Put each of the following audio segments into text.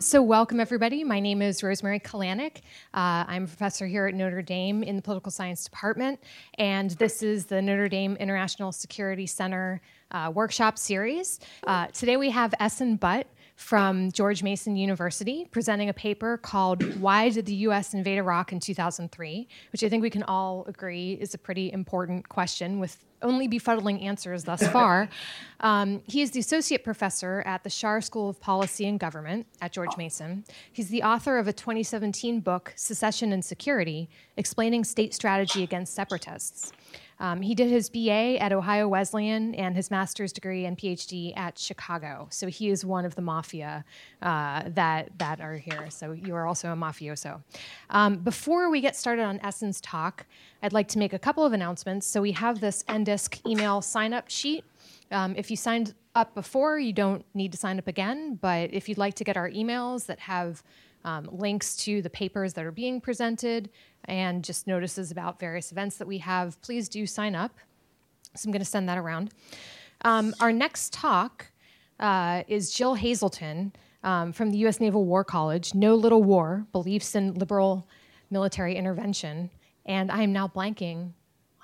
So welcome, everybody. My name is Rosemary Kalanick. I'm a professor here at Notre Dame in the Political Science Department, and this is the Notre Dame International Security Center workshop series. Today we have Ahsan Butt from George Mason University presenting a paper called Why Did the U.S. Invade Iraq in 2003, which I think we can all agree is a pretty important question with only befuddling answers thus far. He is the associate professor at the Schar School of Policy and Government at George Mason. He's the author of a 2017 book, Secession and Security, Explaining State Strategy Against Separatists. He did his BA at Ohio Wesleyan and his master's degree and PhD at Chicago. So he is one of the mafia that are here. So you are also a mafioso. Before we get started on Ahsan's talk, I'd like to make a couple of announcements. So we have this NDISC email sign-up sheet. If you signed up before, you don't need to sign up again. But if you'd like to get our emails that have links to the papers that are being presented, and just notices about various events that we have, please do sign up. So I'm going to send that around. Our next talk is Jill Hazelton from the U.S. Naval War College, No Little War, Beliefs in Liberal Military Intervention. And I am now blanking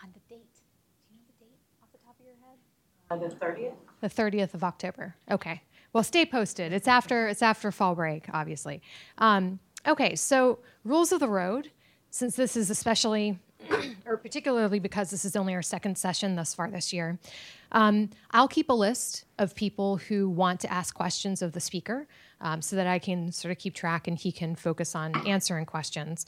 on the date. Do you know the date off the top of your head? The 30th? The 30th of October. Okay. Well, stay posted. It's after fall break, obviously. Okay, so rules of the road. Since this is especially, or particularly because this is only our second session thus far this year, I'll keep a list of people who want to ask questions of the speaker so that I can sort of keep track and he can focus on answering questions.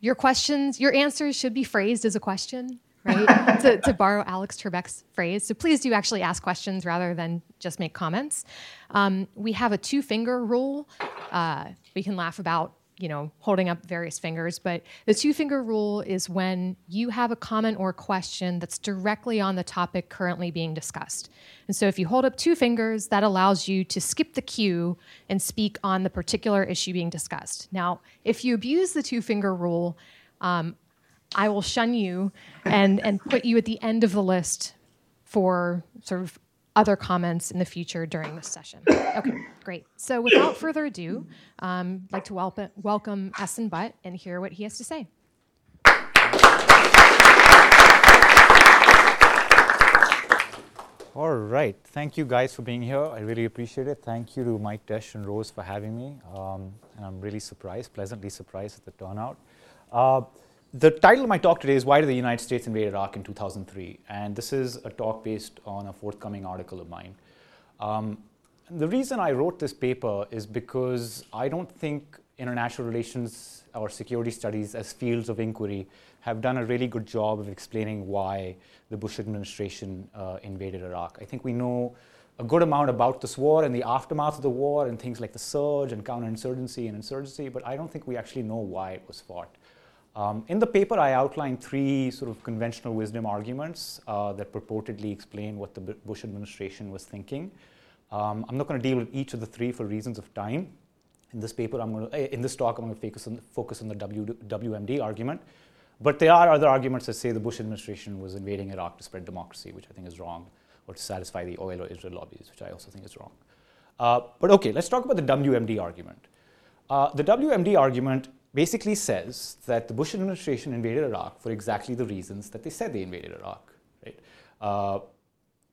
Your answers should be phrased as a question, right? to borrow Alex Trebek's phrase. So please do actually ask questions rather than just make comments. We have a two-finger rule. We can laugh about holding up various fingers, but the two-finger rule is when you have a comment or question that's directly on the topic currently being discussed. And so if you hold up two fingers, that allows you to skip the queue and speak on the particular issue being discussed. Now, if you abuse the two-finger rule, I will shun you and put you at the end of the list for sort of other comments in the future during this session. Okay, great. So without further ado, I'd like to welcome Ahsan Butt and hear what he has to say. All right. Thank you guys for being here. I really appreciate it. Thank you to Mike Desh and Rose for having me. And I'm really pleasantly surprised at the turnout. The title of my talk today is Why Did the United States Invade Iraq in 2003? And this is a talk based on a forthcoming article of mine. The reason I wrote this paper is because I don't think international relations or security studies as fields of inquiry have done a really good job of explaining why the Bush administration invaded Iraq. I think we know a good amount about this war and the aftermath of the war and things like the surge and counterinsurgency and insurgency, but I don't think we actually know why it was fought. In the paper, I outlined three sort of conventional wisdom arguments that purportedly explain what the Bush administration was thinking. I'm not going to deal with each of the three for reasons of time. In this talk, I'm going to focus on the WMD argument. But there are other arguments that say the Bush administration was invading Iraq to spread democracy, which I think is wrong, or to satisfy the oil or Israel lobbies, which I also think is wrong. But okay, let's talk about the WMD argument. The WMD argument basically says that the Bush administration invaded Iraq for exactly the reasons that they said they invaded Iraq. Right?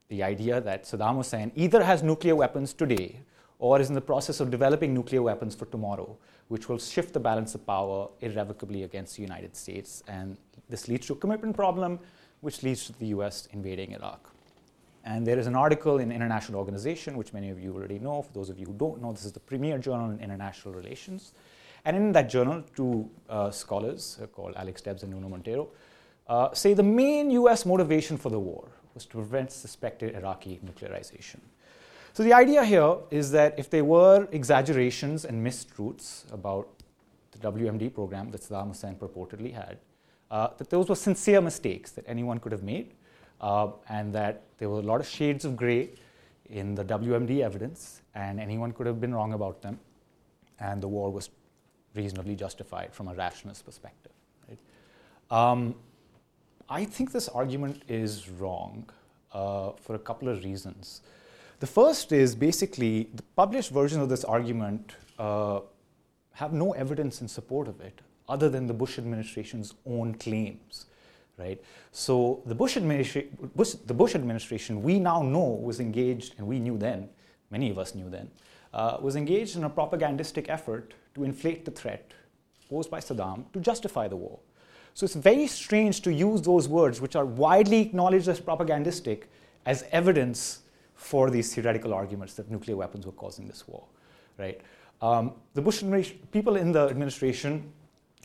The idea that Saddam Hussein either has nuclear weapons today or is in the process of developing nuclear weapons for tomorrow, which will shift the balance of power irrevocably against the United States. And this leads to a commitment problem, which leads to the US invading Iraq. And there is an article in International Organization, which many of you already know. For those of you who don't know, this is the premier journal in international relations. And in that journal, two scholars called Alex Debs and Nuno Montero say the main US motivation for the war was to prevent suspected Iraqi nuclearization. So the idea here is that if there were exaggerations and mistruths about the WMD program that Saddam Hussein purportedly had, that those were sincere mistakes that anyone could have made, and that there were a lot of shades of gray in the WMD evidence, and anyone could have been wrong about them, and the war was reasonably justified from a rationalist perspective. Right? I think this argument is wrong for a couple of reasons. The first is basically the published versions of this argument have no evidence in support of it other than the Bush administration's own claims, right? So the Bush administration, we now know, was engaged, and we knew then, many of us knew then, was engaged in a propagandistic effort to inflate the threat posed by Saddam to justify the war. So it's very strange to use those words, which are widely acknowledged as propagandistic, as evidence for these theoretical arguments that nuclear weapons were causing this war, right? The Bush administration, people in the administration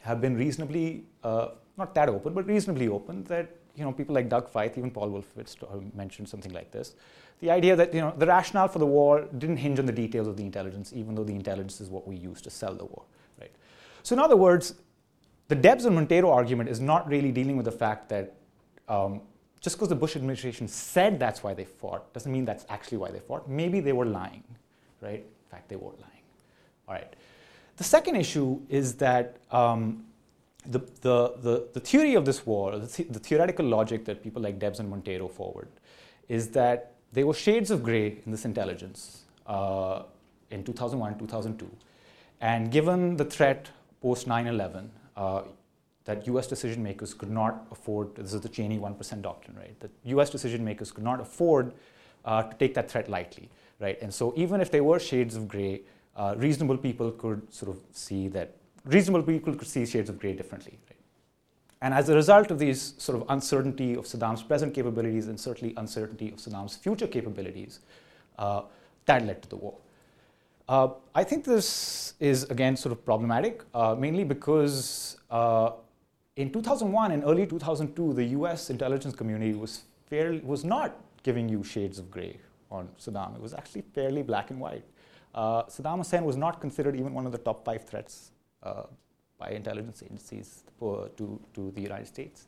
have been reasonably, not that open, but reasonably open that, you know, people like Doug Feith, even Paul Wolfowitz mentioned something like this. The idea that, you know, the rationale for the war didn't hinge on the details of the intelligence, even though the intelligence is what we use to sell the war, right? So in other words, the Debs and Montero argument is not really dealing with the fact that just because the Bush administration said that's why they fought doesn't mean that's actually why they fought. Maybe they were lying, right? In fact, they were lying. All right. The second issue is that the theory of this war, the theoretical logic that people like Debs and Montero forward, is that there were shades of gray in this intelligence in 2001, 2002. And given the threat post 9/11, that U.S. decision makers could not afford, this is the Cheney 1% doctrine, right? That U.S. decision makers could not afford to take that threat lightly, right? And so even if there were shades of gray, reasonable people could see shades of gray differently, right? And as a result of these sort of uncertainty of Saddam's present capabilities and certainly uncertainty of Saddam's future capabilities, that led to the war. I think this is, again, sort of problematic, mainly because in 2001 and early 2002, the US intelligence community was not giving you shades of gray on Saddam. It was actually fairly black and white. Saddam Hussein was not considered even one of the top 5 threats by intelligence agencies to the United States.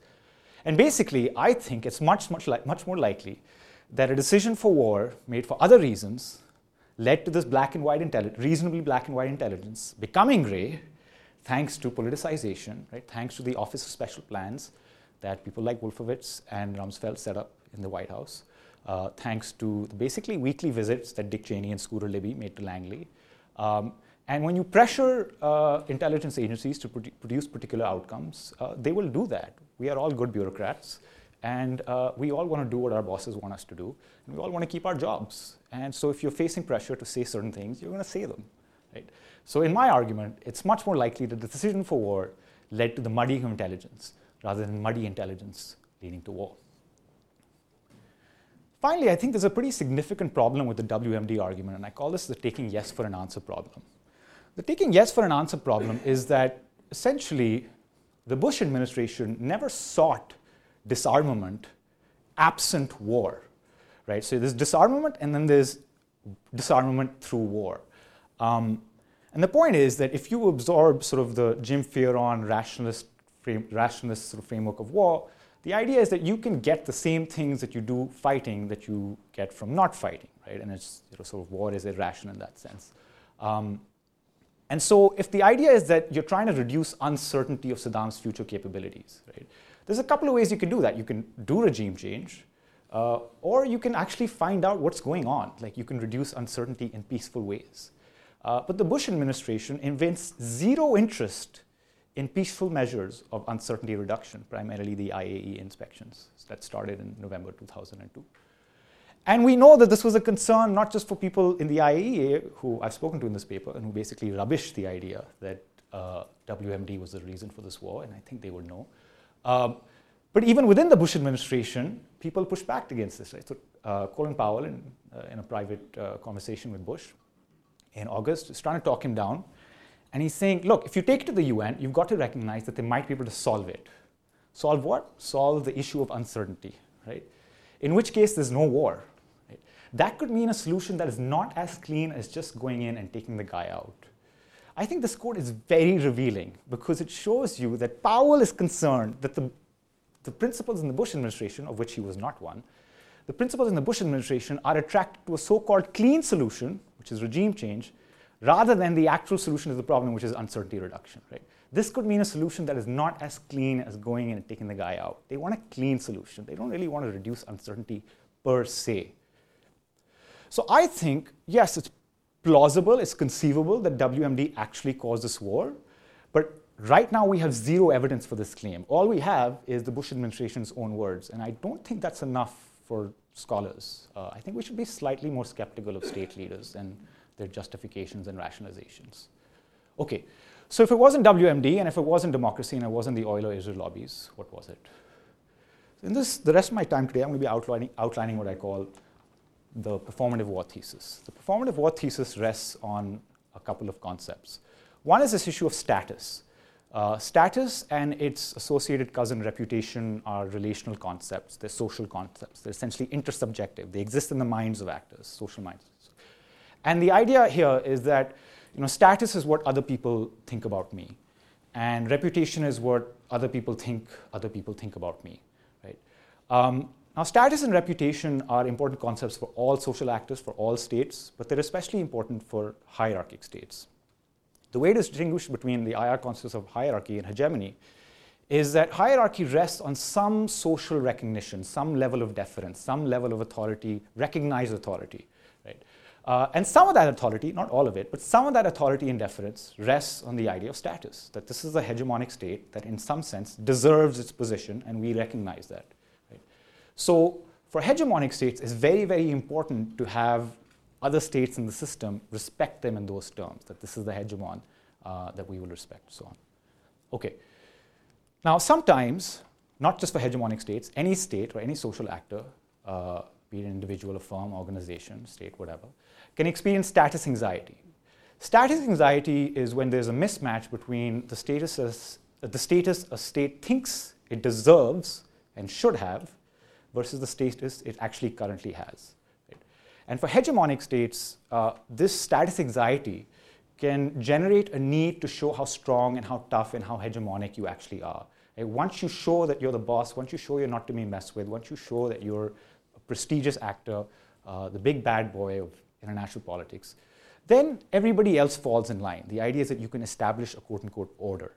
And basically, I think it's much more likely that a decision for war made for other reasons led to this reasonably black and white intelligence becoming gray, thanks to politicization, right? Thanks to the Office of Special Plans that people like Wolfowitz and Rumsfeld set up in the White House, thanks to the basically weekly visits that Dick Cheney and Scooter Libby made to Langley. And when you pressure intelligence agencies to produce particular outcomes, they will do that. We are all good bureaucrats, and we all want to do what our bosses want us to do, and we all want to keep our jobs. And so if you're facing pressure to say certain things, you're going to say them, right? So in my argument, it's much more likely that the decision for war led to the muddying of intelligence rather than muddy intelligence leading to war. Finally, I think there's a pretty significant problem with the WMD argument, and I call this the taking yes for an answer problem. The taking yes for an answer problem is that essentially the Bush administration never sought disarmament absent war, right? So there's disarmament and then there's disarmament through war. And the point is that if you absorb sort of the Jim Fearon rationalist sort of framework of war, the idea is that you can get the same things that you do fighting that you get from not fighting, right? And it's, you know, sort of war is irrational in that sense. And so if the idea is that you're trying to reduce uncertainty of Saddam's future capabilities, right? There's a couple of ways you can do that. You can do regime change, or you can actually find out what's going on. Like, you can reduce uncertainty in peaceful ways. But the Bush administration evinced zero interest in peaceful measures of uncertainty reduction, primarily the IAEA inspections that started in November 2002. And we know that this was a concern not just for people in the IAEA, who I've spoken to in this paper, and who basically rubbished the idea that WMD was the reason for this war, and I think they would know. But even within the Bush administration, people pushed back against this, right? So Colin Powell, in a private conversation with Bush in August, is trying to talk him down. And he's saying, look, if you take it to the UN, you've got to recognize that they might be able to solve it. Solve what? Solve the issue of uncertainty, right? In which case, there's no war, right? That could mean a solution that is not as clean as just going in and taking the guy out. I think this quote is very revealing because it shows you that Powell is concerned that the principles in the Bush administration, of which he was not one, the principles in the Bush administration are attracted to a so-called clean solution, which is regime change, rather than the actual solution to the problem, which is uncertainty reduction, right? This could mean a solution that is not as clean as going in and taking the guy out. They want a clean solution. They don't really want to reduce uncertainty per se. So I think, yes, it's plausible, it's conceivable that WMD actually caused this war, but right now we have zero evidence for this claim. All we have is the Bush administration's own words, and I don't think that's enough for scholars. I think we should be slightly more skeptical of state leaders and their justifications and rationalizations. Okay, so if it wasn't WMD, and if it wasn't democracy, and it wasn't the oil or Israel lobbies, what was it? In this, the rest of my time today, I'm going to be outlining what I call the performative war thesis. The performative war thesis rests on a couple of concepts. One is this issue of status. Status and its associated cousin reputation are relational concepts. They're social concepts. They're essentially intersubjective. They exist in the minds of actors, social minds. And the idea here is that, you know, status is what other people think about me, and reputation is what other people think about me. Right? Now, status and reputation are important concepts for all social actors, for all states, but they're especially important for hierarchic states. The way to distinguish between the IR concepts of hierarchy and hegemony is that hierarchy rests on some social recognition, some level of deference, some level of authority, recognized authority. Right? And some of that authority, not all of it, but some of that authority and deference rests on the idea of status, that this is a hegemonic state that in some sense deserves its position, and we recognize that. Right? So for hegemonic states, it's very, very important to have other states in the system respect them in those terms, that this is the hegemon that we will respect, so on. Okay. Now, sometimes, not just for hegemonic states, any state or any social actor, be it an individual, a firm, organization, state, whatever, can experience status anxiety. Status anxiety is when there's a mismatch between the status a state thinks it deserves and should have versus the status it actually currently has. And for hegemonic states, this status anxiety can generate a need to show how strong and how tough and how hegemonic you actually are. And once you show that you're the boss, once you show you're not to be messed with, once you show that you're a prestigious actor, the big bad boy of international politics, then everybody else falls in line. The idea is that you can establish a quote-unquote order.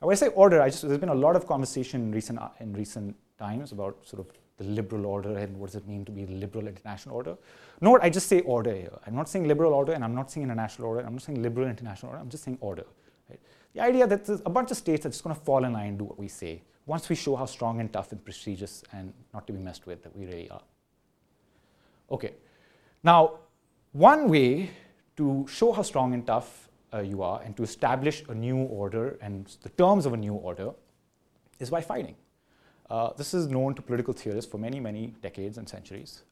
And when I say order, there's been a lot of conversation in recent times about sort of the liberal order and what does it mean to be the liberal international order. No, I just say order here. I'm not saying liberal order, and I'm not saying international order. I'm not saying liberal international order. I'm just saying order. Right? The idea that a bunch of states are just going to fall in line and do what we say once we show how strong and tough and prestigious and not to be messed with that we really are. Okay. Now, one way to show how strong and tough you are and to establish a new order and the terms of a new order is by fighting. This is known to political theorists for many, many decades and centuries.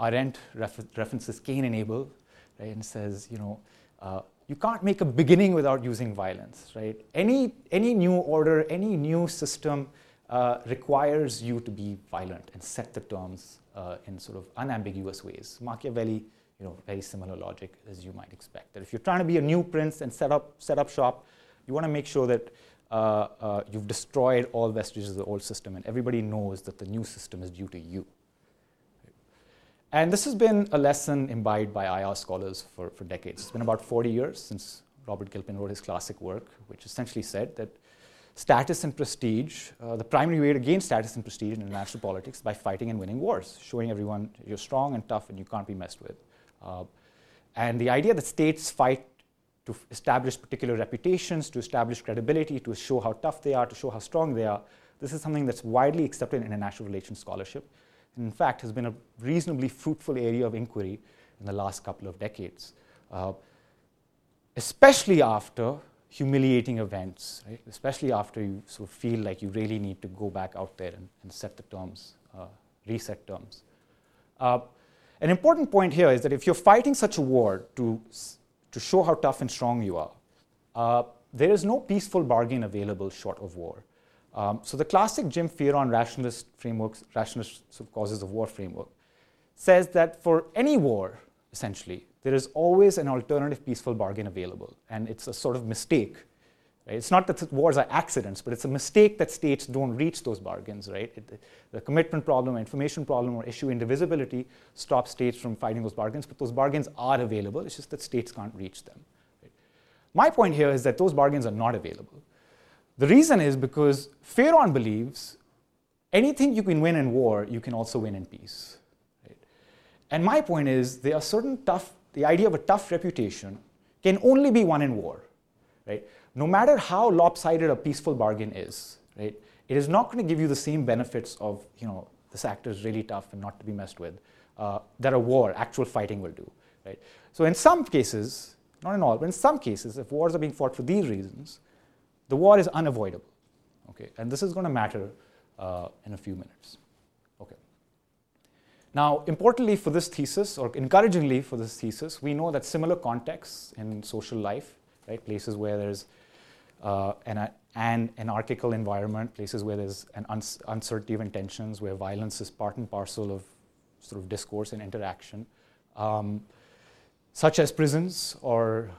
Arendt references Cain and Abel, right, and says, you can't make a beginning without using violence, right? Any new order, any new system requires you to be violent and set the terms in sort of unambiguous ways. Machiavelli, very similar logic as you might expect. That if you're trying to be a new prince and set up shop, you want to make sure that you've destroyed all vestiges of the old system, and everybody knows that the new system is due to you. And this has been a lesson imbibed by IR scholars for decades. It's been about 40 years since Robert Gilpin wrote his classic work, which essentially said that status and prestige, the primary way to gain status and prestige in international politics is by fighting and winning wars, showing everyone you're strong and tough and you can't be messed with. And the idea that states fight to establish particular reputations, to establish credibility, to show how tough they are, to show how strong they are. This is something that's widely accepted in international relations scholarship, and in fact has been a reasonably fruitful area of inquiry in the last couple of decades, especially after humiliating events, right? Especially after you sort of feel like you really need to go back out there and set the terms, reset terms. An important point here is that if you're fighting such a war to show how tough and strong you are, there is no peaceful bargain available short of war. So the classic Jim Fearon rationalist sort of causes of war framework says that for any war, essentially, there is always an alternative peaceful bargain available, and it's a sort of mistake. Right? It's not that wars are accidents, but it's a mistake that states don't reach those bargains. Right? The commitment problem, information problem, or issue indivisibility stops states from fighting those bargains, but those bargains are available. It's just that states can't reach them. Right? My point here is that those bargains are not available. The reason is because Fearon believes anything you can win in war, you can also win in peace. Right? And my point is, there are certain the idea of a tough reputation can only be won in war, right? No matter how lopsided a peaceful bargain is, right? It is not going to give you the same benefits of, you know, this actor is really tough and not to be messed with, that a war, actual fighting will do, right? So in some cases, not in all, but in some cases, if wars are being fought for these reasons, the war is unavoidable, okay? And this is going to matter in a few minutes, okay? Now, importantly for this thesis, or encouragingly for this thesis, we know that similar contexts in social life, right, places where there's an anarchical environment, places where there's an uncertainty of intentions, where violence is part and parcel of sort of discourse and interaction, such as prisons or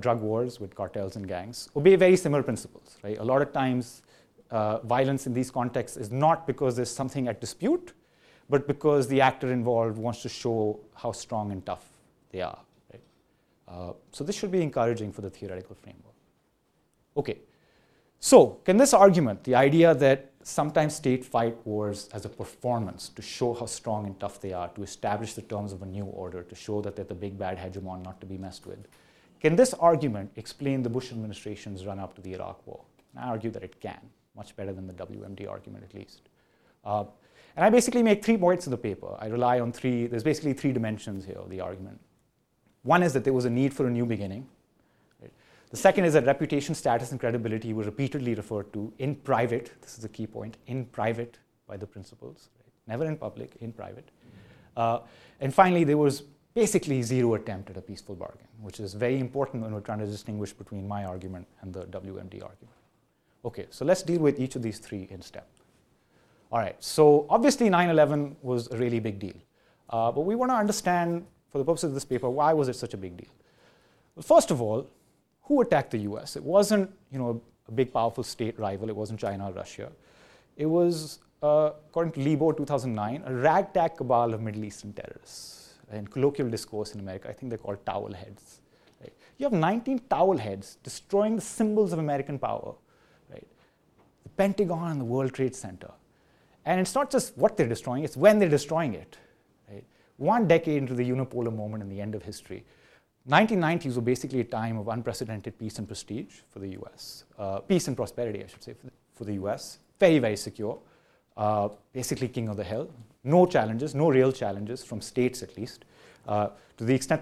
drug wars with cartels and gangs, obey very similar principles, right? A lot of times, violence in these contexts is not because there's something at dispute, but because the actor involved wants to show how strong and tough they are, right? So this should be encouraging for the theoretical framework. Okay. So, can this argument, the idea that sometimes states fight wars as a performance to show how strong and tough they are, to establish the terms of a new order, to show that they're the big bad hegemon not to be messed with, can this argument explain the Bush administration's run up to the Iraq War? And I argue that it can, much better than the WMD argument at least. And I basically make 3 points in the paper. I rely on there's basically 3 dimensions here of the argument. One is that there was a need for a new beginning. The second is that reputation, status, and credibility were repeatedly referred to in private. This is the key point, in private by the principals, right? Never in public, in private. And finally, there was basically zero attempt at a peaceful bargain, which is very important when we're trying to distinguish between my argument and the WMD argument. Okay, so let's deal with each of these 3 in step. All right, so obviously 9/11 was a really big deal. But we want to understand, for the purposes of this paper, why was it such a big deal? Well, first of all, who attacked the US? It wasn't, you know, a big powerful state rival. It wasn't China or Russia. It was, according to Lebo 2009, a ragtag cabal of Middle Eastern terrorists. In colloquial discourse in America, I think they're called towel heads. Right? You have 19 towel heads destroying the symbols of American power, right? The Pentagon and the World Trade Center. And it's not just what they're destroying, it's when they're destroying it. Right? 1 decade into the unipolar moment and the end of history. 1990s were basically a time of unprecedented peace and prestige for the US. Peace and prosperity, I should say, for the US. Very, very secure. Basically king of the hill. No challenges, no real challenges from states at least. To the extent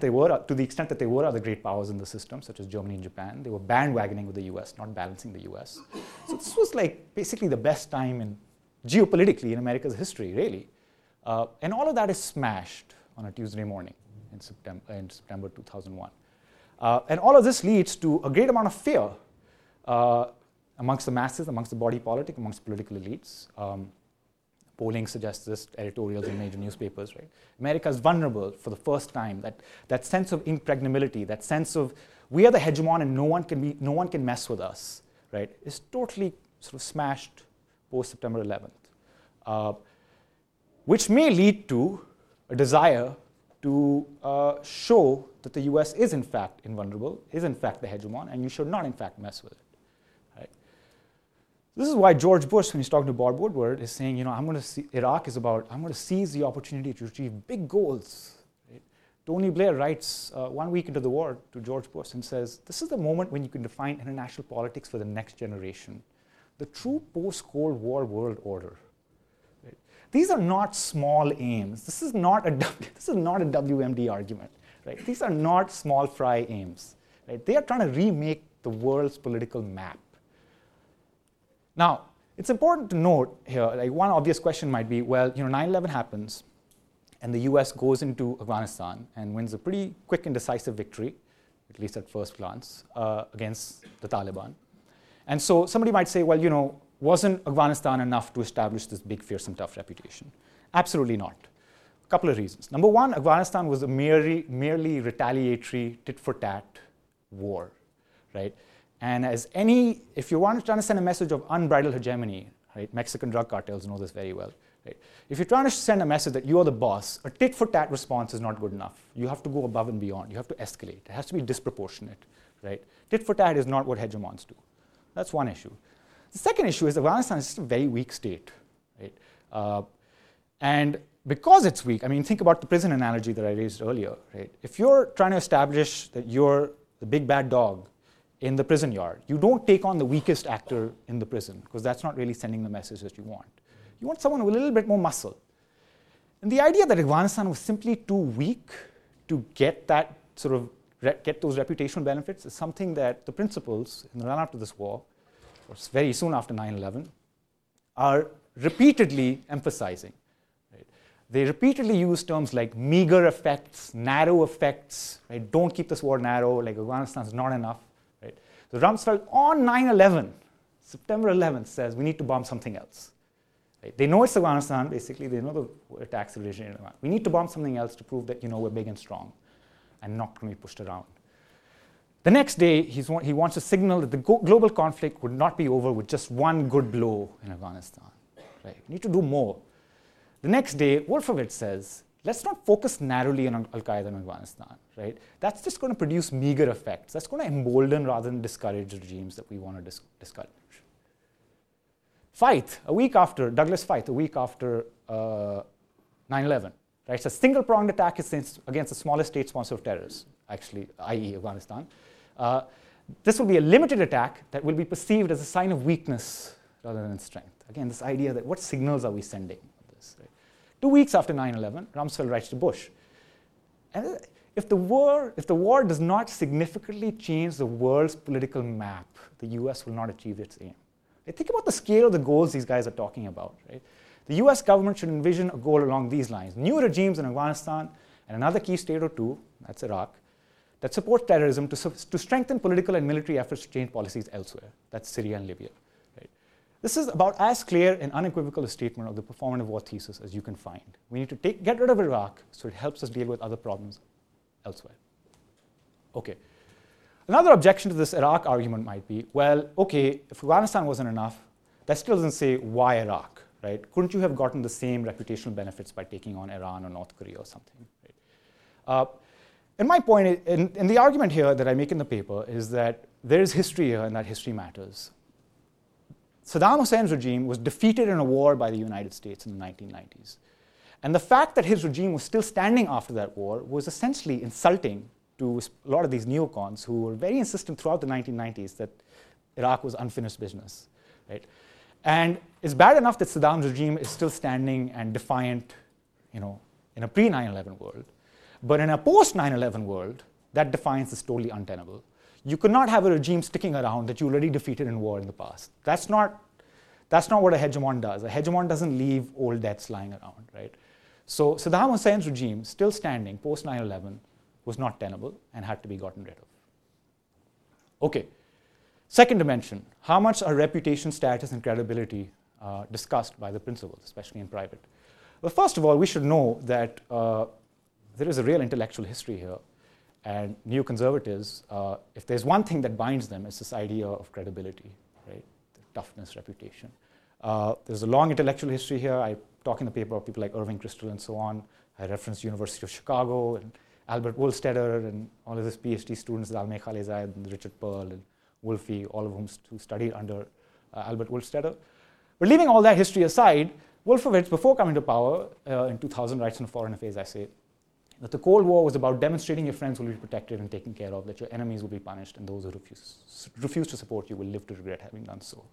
that they were other great powers in the system, such as Germany and Japan, they were bandwagoning with the US, not balancing the US. So this was like basically the best time geopolitically in America's history, really. And all of that is smashed on a Tuesday morning. In September 2001. And all of this leads to a great amount of fear amongst the masses, amongst the body politic, amongst political elites. Polling suggests this, editorials in major newspapers, right? America is vulnerable for the first time. That sense of impregnability, that sense of we are the hegemon and no one can mess with us, right, is totally sort of smashed post September 11th, which may lead to a desire to show that the US is in fact invulnerable, is in fact the hegemon, and you should not in fact mess with it. Right? This is why George Bush, when he's talking to Bob Woodward, is saying, you know, I'm going to seize the opportunity to achieve big goals. Right? Tony Blair writes 1 week into the war to George Bush and says, this is the moment when you can define international politics for the next generation, the true post-Cold War world order. These are not small aims. This is not a WMD argument, right? These are not small fry aims, right? They are trying to remake the world's political map. Now, it's important to note here, like one obvious question might be, well, you know, 9/11 happens and the US goes into Afghanistan and wins a pretty quick and decisive victory, at least at first glance, against the Taliban. And so somebody might say, well, you know, wasn't Afghanistan enough to establish this big, fearsome, tough reputation? Absolutely not. A couple of reasons. Number one, Afghanistan was a merely retaliatory tit-for-tat war, right? And if you want to try to send a message of unbridled hegemony, right? Mexican drug cartels know this very well, right? If you're trying to send a message that you're the boss, a tit-for-tat response is not good enough. You have to go above and beyond. You have to escalate. It has to be disproportionate, right? Tit-for-tat is not what hegemons do. That's one issue. The second issue is Afghanistan is just a very weak state, right? And because it's weak, I mean, think about the prison analogy that I raised earlier, right? If you're trying to establish that you're the big bad dog in the prison yard, you don't take on the weakest actor in the prison, because that's not really sending the message that you want. You want someone with a little bit more muscle. And the idea that Afghanistan was simply too weak to get that sort of get those reputational benefits is something that the principals in the run-up to this war, or very soon after 9/11, are repeatedly emphasizing. Right? They repeatedly use terms like meager effects, narrow effects, right? Don't keep this war narrow, like Afghanistan's not enough. Right? So Rumsfeld on 9/11, September 11th, says we need to bomb something else. Right? They know it's Afghanistan, basically. They know the attacks originated in Afghanistan. We need to bomb something else to prove that, you know, we're big and strong and not going to be pushed around. The next day, he wants to signal that the global conflict would not be over with just one good blow in Afghanistan. Right? We need to do more. The next day, Wolfowitz says, let's not focus narrowly on al-Qaeda in Afghanistan. Right? That's just going to produce meager effects. That's going to embolden rather than discourage regimes that we want to discourage. Feith, a week after, Douglas Feith, a week after 9/11, right? So single-pronged attack is against the smallest state sponsor of terrorists, actually, i.e. Afghanistan. This will be a limited attack that will be perceived as a sign of weakness rather than strength. Again, this idea that what signals are we sending? This, right? 2 weeks after 9/11, Rumsfeld writes to Bush, and if the war does not significantly change the world's political map, the US will not achieve its aim. Think about the scale of the goals these guys are talking about. Right? The US government should envision a goal along these lines. New regimes in Afghanistan and another key state or two, that's Iraq, that support terrorism to strengthen political and military efforts to change policies elsewhere. That's Syria and Libya. Right? This is about as clear and unequivocal a statement of the performative war thesis as you can find. We need to get rid of Iraq so it helps us deal with other problems elsewhere. Okay. Another objection to this Iraq argument might be, well, okay, if Afghanistan wasn't enough, that still doesn't say why Iraq, right? Couldn't you have gotten the same reputational benefits by taking on Iran or North Korea or something? Right? And my point, and the argument here that I make in the paper is that there is history here and that history matters. Saddam Hussein's regime was defeated in a war by the United States in the 1990s. And the fact that his regime was still standing after that war was essentially insulting to a lot of these neocons who were very insistent throughout the 1990s that Iraq was unfinished business, right? And it's bad enough that Saddam's regime is still standing and defiant, you know, in a pre-9/11 world. But in a post-9/11 world, that defiance is totally untenable. You could not have a regime sticking around that you already defeated in war in the past. That's not what a hegemon does. A hegemon doesn't leave old debts lying around, right? So Saddam Hussein's regime, still standing post-9/11, was not tenable and had to be gotten rid of. Okay, second dimension, how much are reputation, status, and credibility discussed by the principals, especially in private? Well, first of all, we should know that there is a real intellectual history here, and neoconservatives, if there's one thing that binds them, it's this idea of credibility, right? The toughness, reputation. There's a long intellectual history here. I talk in the paper of people like Irving Kristol and so on. I reference University of Chicago and Albert Wohlstetter and all of his PhD students, Zalmay Khalilzad and Richard Pearl and Wolfie, all of whom studied under Albert Wohlstetter. But leaving all that history aside, Wolfowitz, before coming to power in 2000, writes in Foreign Affairs, I say, that the Cold War was about demonstrating your friends will be protected and taken care of, that your enemies will be punished, and those who refuse to support you will live to regret having done so.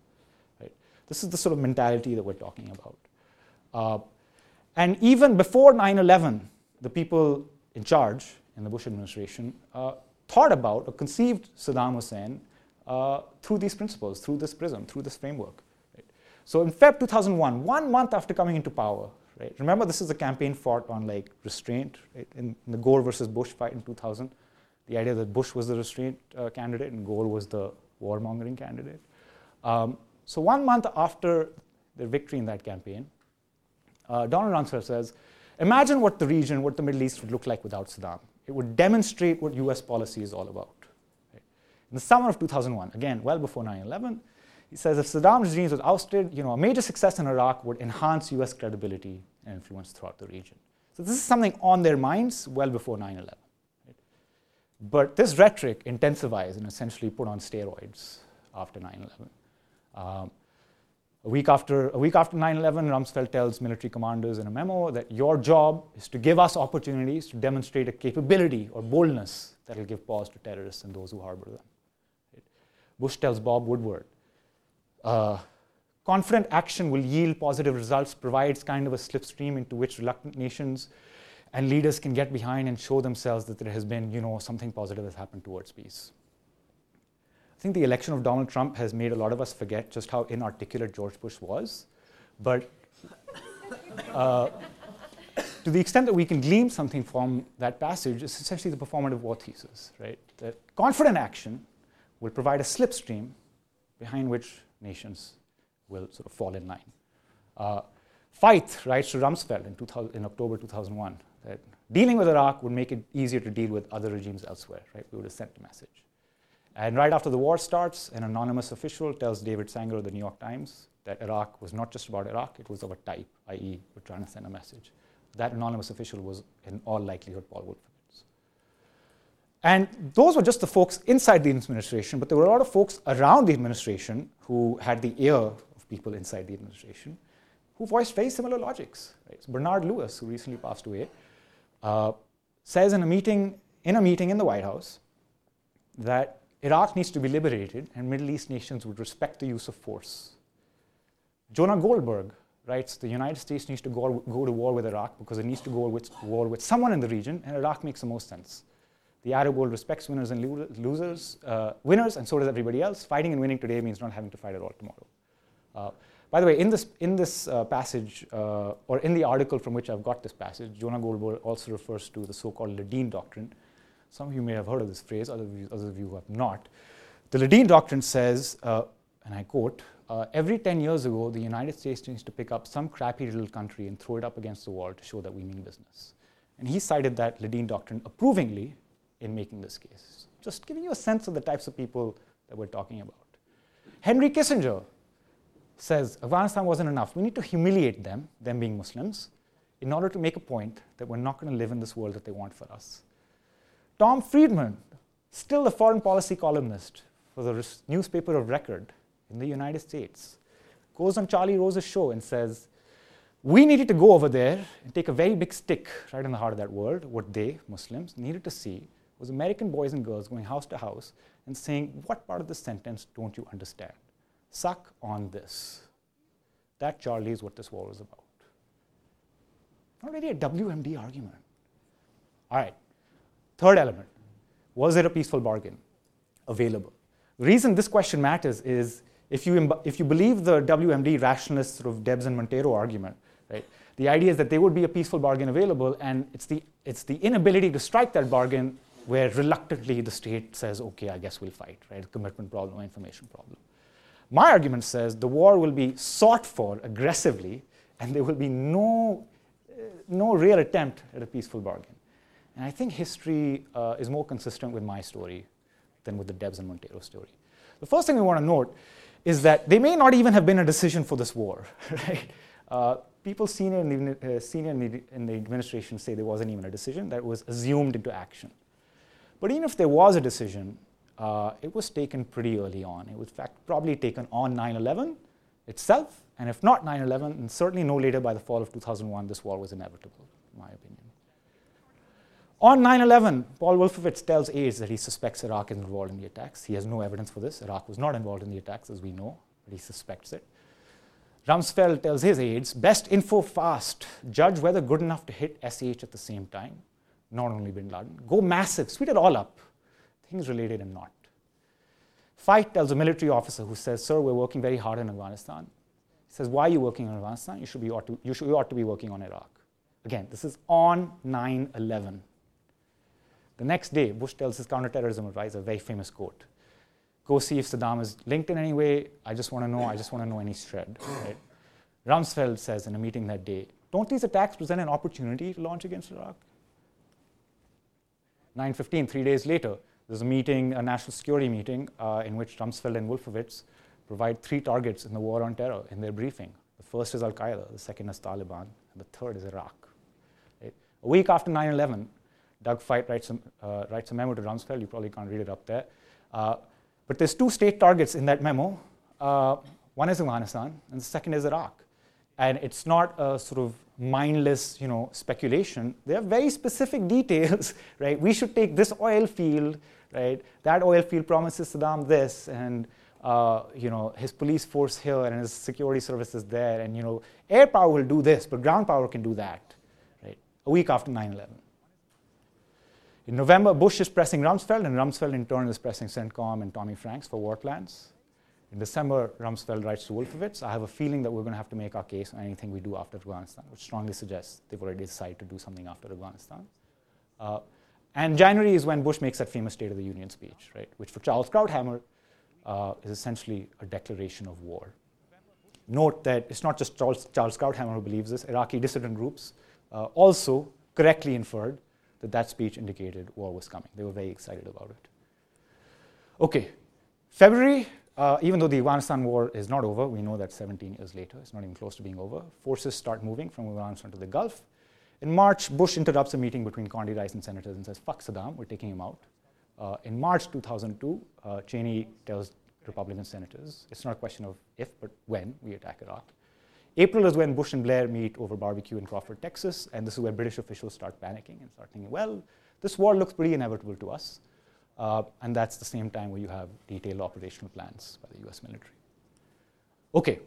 Right? This is the sort of mentality that we're talking about. And even before 9/11, the people in charge in the Bush administration, thought about or conceived Saddam Hussein through these principles, through this prism, through this framework. Right? So in Feb 2001, 1 month after coming into power, right, remember this is a campaign fought on like restraint, right? In the Gore versus Bush fight in 2000, the idea that Bush was the restraint candidate and Gore was the warmongering candidate. So 1 month after their victory in that campaign, Donald Rumsfeld says, imagine what the region, what the Middle East would look like without Saddam. It would demonstrate what US policy is all about. Right? In the summer of 2001, again, well before 9/11, he says if Saddam's regime was ousted, you know, a major success in Iraq would enhance US credibility and influence throughout the region. So this is something on their minds well before 9/11. Right? But this rhetoric intensifies and essentially put on steroids after 9/11. A week after 9/11, Rumsfeld tells military commanders in a memo that your job is to give us opportunities to demonstrate a capability or boldness that will give pause to terrorists and those who harbor them. Right? Bush tells Bob Woodward, confident action will yield positive results, provides kind of a slipstream into which reluctant nations and leaders can get behind and show themselves that there has been, something positive has happened towards peace. I think the election of Donald Trump has made a lot of us forget just how inarticulate George Bush was. But to the extent that we can glean something from that passage, it's essentially the performative war thesis, right? That confident action will provide a slipstream behind which nations will sort of fall in line. Feith writes to Rumsfeld in October 2001 that dealing with Iraq would make it easier to deal with other regimes elsewhere, right? We would have sent the message. And right after the war starts, an anonymous official tells David Sanger of the New York Times that Iraq was not just about Iraq, it was of a type, i.e., we're trying to send a message. That anonymous official was, in all likelihood, Paul Wolfowitz. And those were just the folks inside the administration, but there were a lot of folks around the administration who had the ear of people inside the administration who voiced very similar logics. Right? So Bernard Lewis, who recently passed away, says in a meeting in the White House that Iraq needs to be liberated, and Middle East nations would respect the use of force. Jonah Goldberg writes, the United States needs to go to war with Iraq because it needs to go to war with someone in the region, and Iraq makes the most sense. The Arab world respects winners and losers, and so does everybody else. Fighting and winning today means not having to fight at all tomorrow. By the way, in this passage, or in the article from which I've got this passage, Jonah Goldberg also refers to the so-called Ledeen doctrine. Some of you may have heard of this phrase, others of you who have not. The Ledeen doctrine says, and I quote, every 10 years ago, the United States needs to pick up some crappy little country and throw it up against the wall to show that we mean business. And he cited that Ledeen doctrine approvingly in making this case. Just giving you a sense of the types of people that we're talking about. Henry Kissinger says, Afghanistan wasn't enough. We need to humiliate them being Muslims, in order to make a point that we're not going to live in this world that they want for us. Tom Friedman, still the foreign policy columnist for the newspaper of record in the United States, goes on Charlie Rose's show and says, we needed to go over there and take a very big stick right in the heart of that world. What they, Muslims, needed to see was American boys and girls going house to house and saying, what part of the sentence don't you understand? Suck on this. That, Charlie, is what this war was about. Not really a WMD argument. All right. Third element, was there a peaceful bargain available? The reason this question matters is if you believe the WMD rationalist sort of Debs and Montero argument, right? The idea is that there would be a peaceful bargain available, and it's the inability to strike that bargain where reluctantly the state says, okay, I guess we'll fight, right? Commitment problem, information problem. My argument says the war will be sought for aggressively, and there will be no real attempt at a peaceful bargain. And I think history is more consistent with my story than with the Debs and Montero story. The first thing we want to note is that there may not even have been a decision for this war. Right? People senior in the administration say there wasn't even a decision. That was assumed into action. But even if there was a decision, it was taken pretty early on. It was, in fact, probably taken on 9/11 itself. And if not 9/11, and certainly no later by the fall of 2001, this war was inevitable, in my opinion. On 9/11, Paul Wolfowitz tells aides that he suspects Iraq is involved in the attacks. He has no evidence for this. Iraq was not involved in the attacks, as we know, but he suspects it. Rumsfeld tells his aides, best info fast. Judge whether good enough to hit SH at the same time. Not only bin Laden. Go massive. Sweep it all up. Things related and not. Feith tells a military officer who says, sir, we're working very hard in Afghanistan. He says, why are you working on Afghanistan? You ought to be working on Iraq. Again, this is on 9/11. The next day, Bush tells his counterterrorism advisor a very famous quote. Go see if Saddam is linked in any way. I just want to know any shred. Right? Rumsfeld says in a meeting that day, don't these attacks present an opportunity to launch against Iraq? 9/15, 3 days later, there's a meeting, a national security meeting, in which Rumsfeld and Wolfowitz provide three targets in the war on terror in their briefing. The first is Al-Qaeda, the second is Taliban, and the third is Iraq. Right? A week after 9/11, Doug Feith writes a memo to Rumsfeld. You probably can't read it up there. But there's two state targets in that memo. One is Afghanistan, and the second is Iraq. And it's not a sort of mindless, you know, speculation. There are very specific details, right? We should take this oil field, right? That oil field promises Saddam this, and you know, his police force here and his security services there, and you know, air power will do this, but ground power can do that, right? A week after 9/11. In November, Bush is pressing Rumsfeld, and Rumsfeld in turn is pressing CENTCOM and Tommy Franks for war plans. In December, Rumsfeld writes to Wolfowitz, I have a feeling that we're going to have to make our case on anything we do after Afghanistan, which strongly suggests they've already decided to do something after Afghanistan. And January is when Bush makes that famous State of the Union speech, right, which for Charles Krauthammer is essentially a declaration of war. Note that it's not just Charles Krauthammer who believes this. Iraqi dissident groups also correctly inferred that that speech indicated war was coming. They were very excited about it. Okay, February. Even though the Afghanistan war is not over, we know that 17 years later, it's not even close to being over, forces start moving from Afghanistan to the Gulf. In March, Bush interrupts a meeting between Condi, Rice, and senators and says, fuck Saddam, we're taking him out. In March 2002, Cheney tells Republican senators, it's not a question of if, but when we attack Iraq. April is when Bush and Blair meet over barbecue in Crawford, Texas, and this is where British officials start panicking and start thinking, well, this war looks pretty inevitable to us. And that's the same time where you have detailed operational plans by the US military. Okay,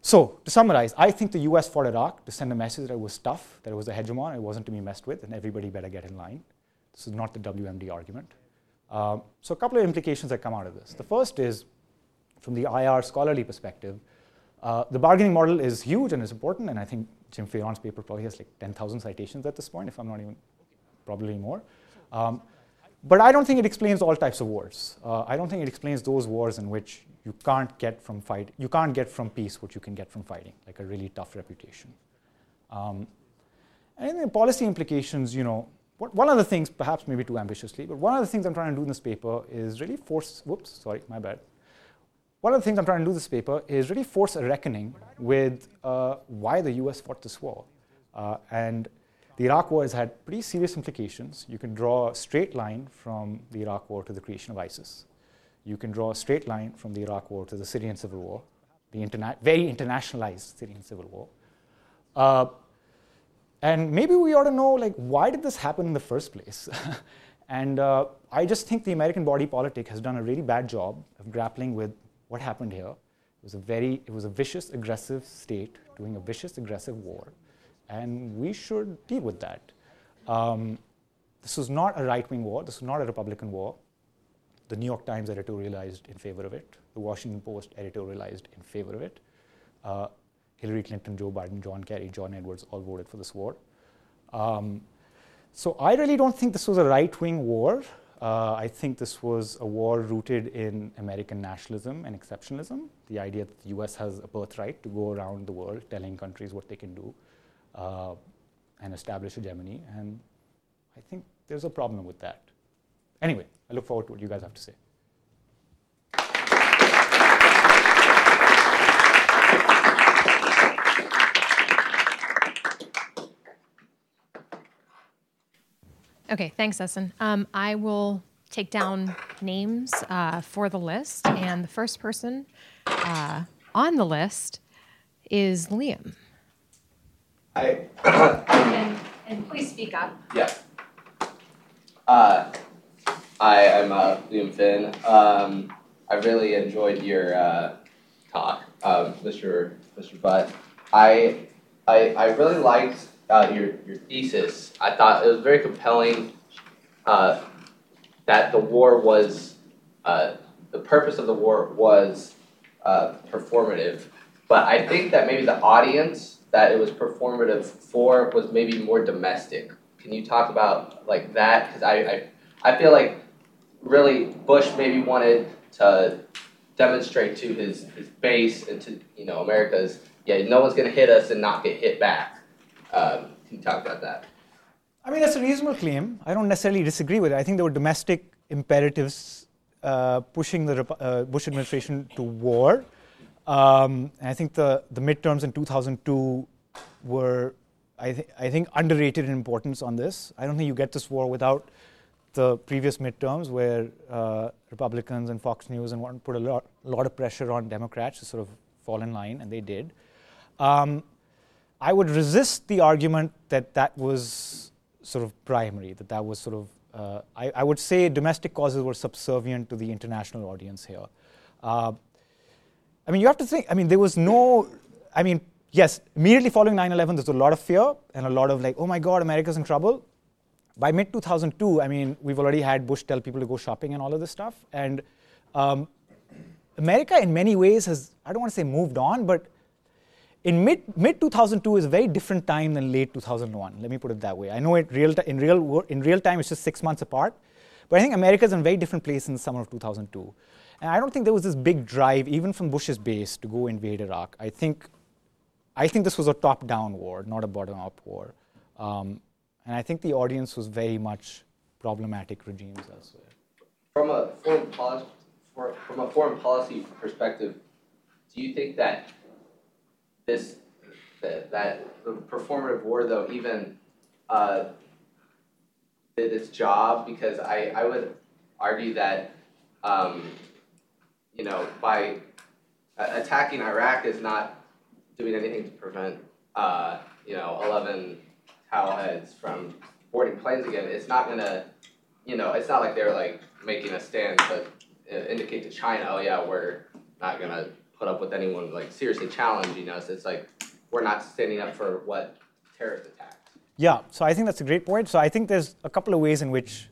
so to summarize, I think the US fought Iraq to send a message that it was tough, that it was a hegemon, it wasn't to be messed with, and everybody better get in line. This is not the WMD argument. So a couple of implications that come out of this. The first is, from the IR scholarly perspective, the bargaining model is huge and is important, and I think Jim Fearon's paper probably has like 10,000 citations at this point, if I'm not even, probably more. But I don't think it explains all types of wars. I don't think it explains those wars in which you can't get from fight, you can't get from peace what you can get from fighting, like a really tough reputation. And the policy implications, you know, one of the things, perhaps maybe too ambitiously, but one of the things I'm trying to do in this paper is really force. Whoops, sorry, my bad. One of the things I'm trying to do in this paper is really force a reckoning with why the U.S. fought this war, and. The Iraq War has had pretty serious implications. You can draw a straight line from the Iraq War to the creation of ISIS. You can draw a straight line from the Iraq War to the Syrian Civil War, the very internationalized Syrian Civil War. And maybe we ought to know, like, why did this happen in the first place? And I just think the American body politic has done a really bad job of grappling with what happened here. It was a vicious, aggressive state doing a vicious, aggressive war. And we should deal with that. This was not a right-wing war. This was not a Republican war. The New York Times editorialized in favor of it. The Washington Post editorialized in favor of it. Hillary Clinton, Joe Biden, John Kerry, John Edwards all voted for this war. So I really don't think this was a right-wing war. I think this was a war rooted in American nationalism and exceptionalism, the idea that the US has a birthright to go around the world telling countries what they can do. And establish hegemony, and I think there's a problem with that. Anyway, I look forward to what you guys have to say. Okay, thanks, Ahsan. I will take down names for the list, and the first person on the list is Liam. And please speak up. Yeah. I'm Liam Finn. I really enjoyed your talk, Mr. Butt. I really liked your thesis. I thought it was very compelling that the war was the purpose of the war was performative, but I think that maybe the audience that it was performative for was maybe more domestic. Can you talk about like that? Because I feel like really Bush maybe wanted to demonstrate to his base and to America's no one's going to hit us and not get hit back. Can you talk about that? I mean, that's a reasonable claim. I don't necessarily disagree with it. I think there were domestic imperatives pushing the Bush administration to war. And I think the midterms in 2002 were, I think, underrated in importance on this. I don't think you get this war without the previous midterms where Republicans and Fox News and whatnot put a lot of pressure on Democrats to sort of fall in line, and they did. I would resist the argument that that was sort of primary, that that was sort of, I would say domestic causes were subservient to the international audience here. I mean, you have to think, I mean, there was no, I mean, yes, immediately following 9/11, there's a lot of fear and a lot of like, oh my God, America's in trouble. By mid-2002, I mean, we've already had Bush tell people to go shopping and all of this stuff. And America in many ways has, I don't want to say moved on, but in mid-2002 is a very different time than late 2001. Let me put it that way. I know it in real time it's just 6 months apart, but I think America's in a very different place in the summer of 2002. And I don't think there was this big drive, even from Bush's base, to go invade Iraq. I think this was a top-down war, not a bottom-up war. And I think the audience was very much problematic regimes elsewhere. From a foreign policy perspective, do you think that the performative war, though, even did its job? Because I would argue that by attacking Iraq is not doing anything to prevent 11 towelheads from boarding planes again. It's not gonna, it's not like they're like making a stand to indicate to China, oh yeah, we're not gonna put up with anyone like seriously challenging us. It's like we're not standing up for what terrorist attacks. Yeah, so I think that's a great point. So I think there's a couple of ways in which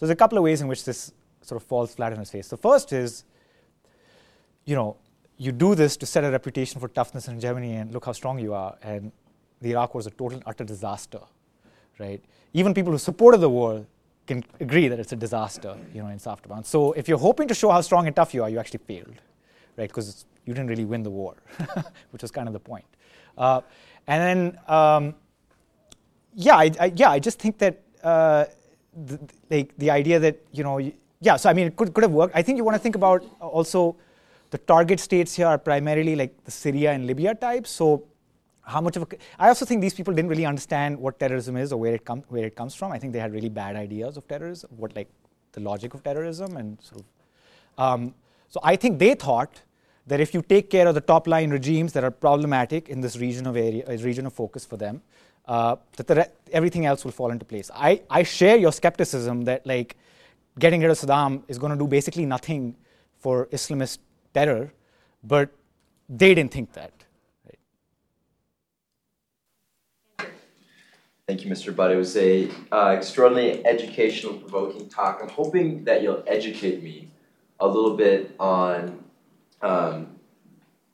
this sort of falls flat on its face. The first is, you do this to set a reputation for toughness and hegemony, and look how strong you are. And the Iraq War was a total utter disaster, right? Even people who supported the war can agree that it's a disaster, in its aftermath. So if you're hoping to show how strong and tough you are, you actually failed, right? Because you didn't really win the war, which was kind of the point. I just think that the idea that so I mean, it could have worked. I think you want to think about also the target states here are primarily like the Syria and Libya types. So how much of I also think these people didn't really understand what terrorism is or where it comes from. I think they had really bad ideas of terrorism, what like the logic of terrorism, and sort of. So I think they thought that if you take care of the top line regimes that are problematic in this region of focus for them, that everything else will fall into place. I share your skepticism that like getting rid of Saddam is going to do basically nothing for Islamist terror, but they didn't think that. Right. Thank you, Mr. Butt. It was a extraordinarily educational, provoking talk. I'm hoping that you'll educate me a little bit on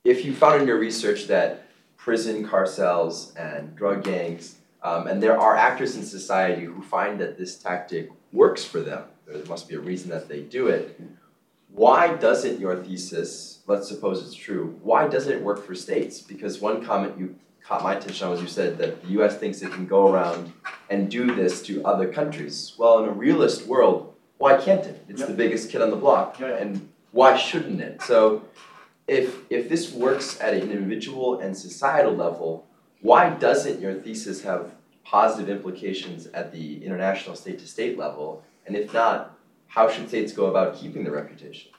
if you found in your research that prison carcels and drug gangs, and there are actors in society who find that this tactic works for them. There must be a reason that they do it. Why doesn't your thesis, let's suppose it's true, why doesn't it work for states? Because one comment you caught my attention on was you said that the US thinks it can go around and do this to other countries. Well, in a realist world, why can't it? It's the biggest kid on the block, and why shouldn't it? So if this works at an individual and societal level, why doesn't your thesis have positive implications at the international state-to-state level? And if not, how should states go about keeping their reputations?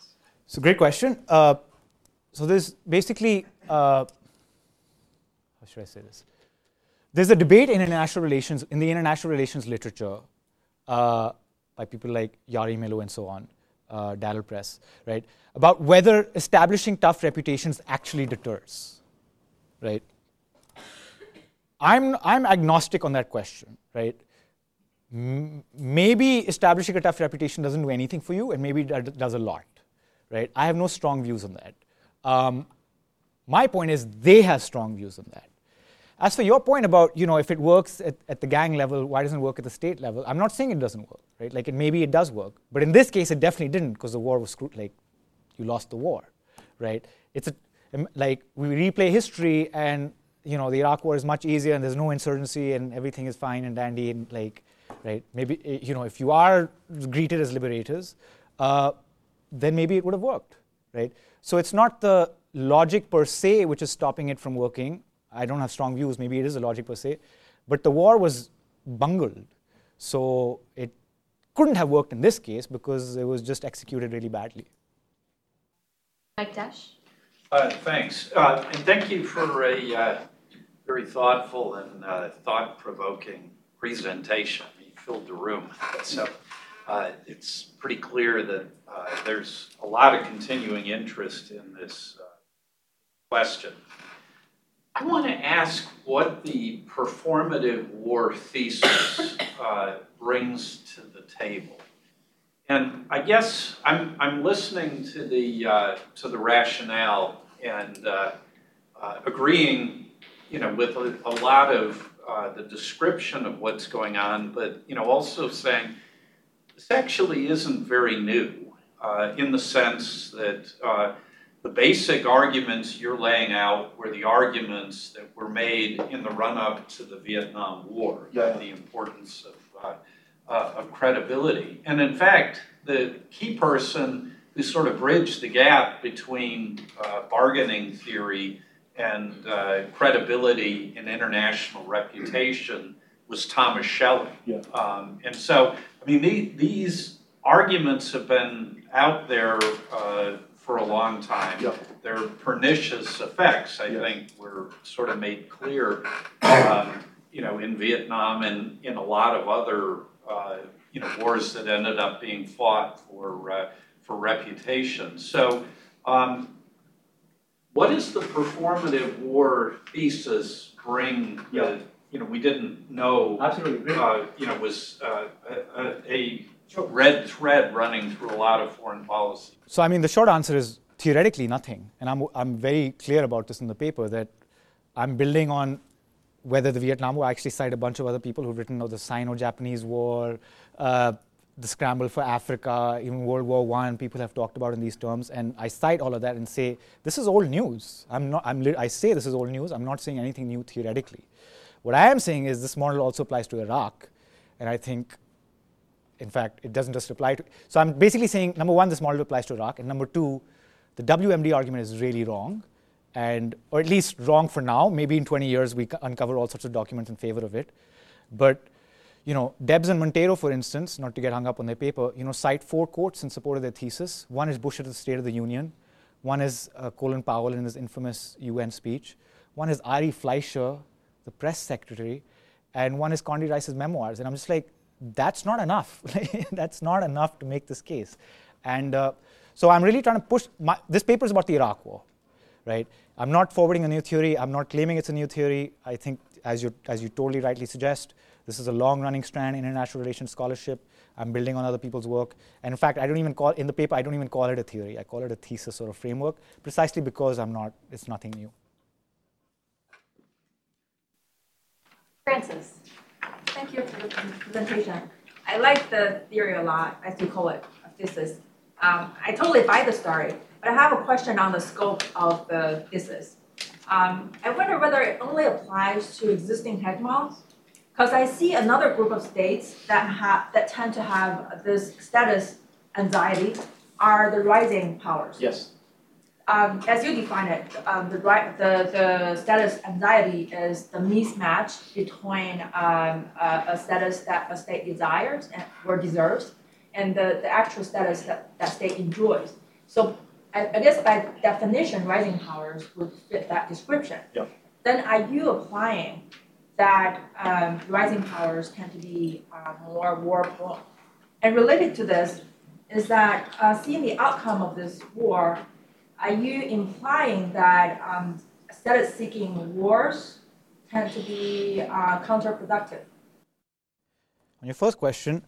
So, great question. So there's basically, how should I say this? There's a debate in international relations, in the international relations literature, by people like Yarhi-Milo and so on, Dalal Press, right? About whether establishing tough reputations actually deters, right? I'm agnostic on that question, right? Maybe establishing a tough reputation doesn't do anything for you, and maybe it does a lot, right? I have no strong views on that. My point is they have strong views on that. As for your point about, if it works at the gang level, why doesn't it work at the state level? I'm not saying it doesn't work, right? Like, maybe it does work. But in this case, it definitely didn't, because the war was screwed, like, you lost the war, right? We replay history, and, the Iraq War is much easier, and there's no insurgency, and everything is fine and dandy, and like, right? Maybe, if you are greeted as liberators, then maybe it would have worked, right? So it's not the logic per se which is stopping it from working. I don't have strong views. Maybe it is the logic per se. But the war was bungled. So it couldn't have worked in this case because it was just executed really badly. Mike Desh? Thanks. And thank you for a very thoughtful and thought-provoking presentation. You filled the room. So it's pretty clear that there's a lot of continuing interest in this question. I want to ask what the performative war thesis brings to the table. And I guess I'm listening to the rationale and agreeing, with a lot of the description of what's going on, but also saying this actually isn't very new in the sense that the basic arguments you're laying out were the arguments that were made in the run-up to the Vietnam War, the importance of credibility. And in fact, the key person who sort of bridged the gap between bargaining theory and credibility and international reputation was Thomas Schelling. Yeah. And so, these arguments have been out there for a long time. Yep. Their pernicious effects, I think, were sort of made clear, in Vietnam and in a lot of other, wars that ended up being fought for reputation. So, what does the performative war thesis bring? Yep. That, we didn't know. Absolutely. Was a red thread running through a lot of foreign policy. So, the short answer is theoretically nothing. And I'm very clear about this in the paper that I'm building on whether the Vietnam War. I actually cite a bunch of other people who've written of the Sino-Japanese War, the scramble for Africa, even World War I, people have talked about in these terms. And I cite all of that and say, this is old news. I say this is old news. I'm not saying anything new theoretically. What I am saying is this model also applies to Iraq. And I think, in fact, it doesn't just apply to... So I'm basically saying, number one, this model applies to Iraq, and number two, the WMD argument is really wrong, or at least wrong for now. Maybe in 20 years, we uncover all sorts of documents in favor of it. But, Debs and Montero, for instance, not to get hung up on their paper, cite four quotes in support of their thesis. One is Bush at the State of the Union. One is Colin Powell in his infamous UN speech. One is Ari Fleischer, the press secretary. And one is Condi Rice's memoirs. And I'm just like, that's not enough. That's not enough to make this case. And so I'm really trying to push. This paper is about the Iraq War, right? I'm not forwarding a new theory. I'm not claiming it's a new theory. I think, as you totally rightly suggest, this is a long-running strand in international relations scholarship. I'm building on other people's work. And in fact, I don't even call it a theory. I call it a thesis or a framework, precisely because it's nothing new. Francis. Thank you for the presentation. I like the theory a lot, as you call it, a thesis. I totally buy the story, but I have a question on the scope of the thesis. I wonder whether it only applies to existing hegemons, because I see another group of states that tend to have this status anxiety are the rising powers. Yes. As you define it, the status anxiety is the mismatch between a status that a state desires or deserves and the actual status that state enjoys. So I guess by definition, rising powers would fit that description. Yeah. Then are you applying that rising powers tend to be more war-prone? And related to this is that seeing the outcome of this war, are you implying that status-seeking wars tend to be counterproductive? On your first question,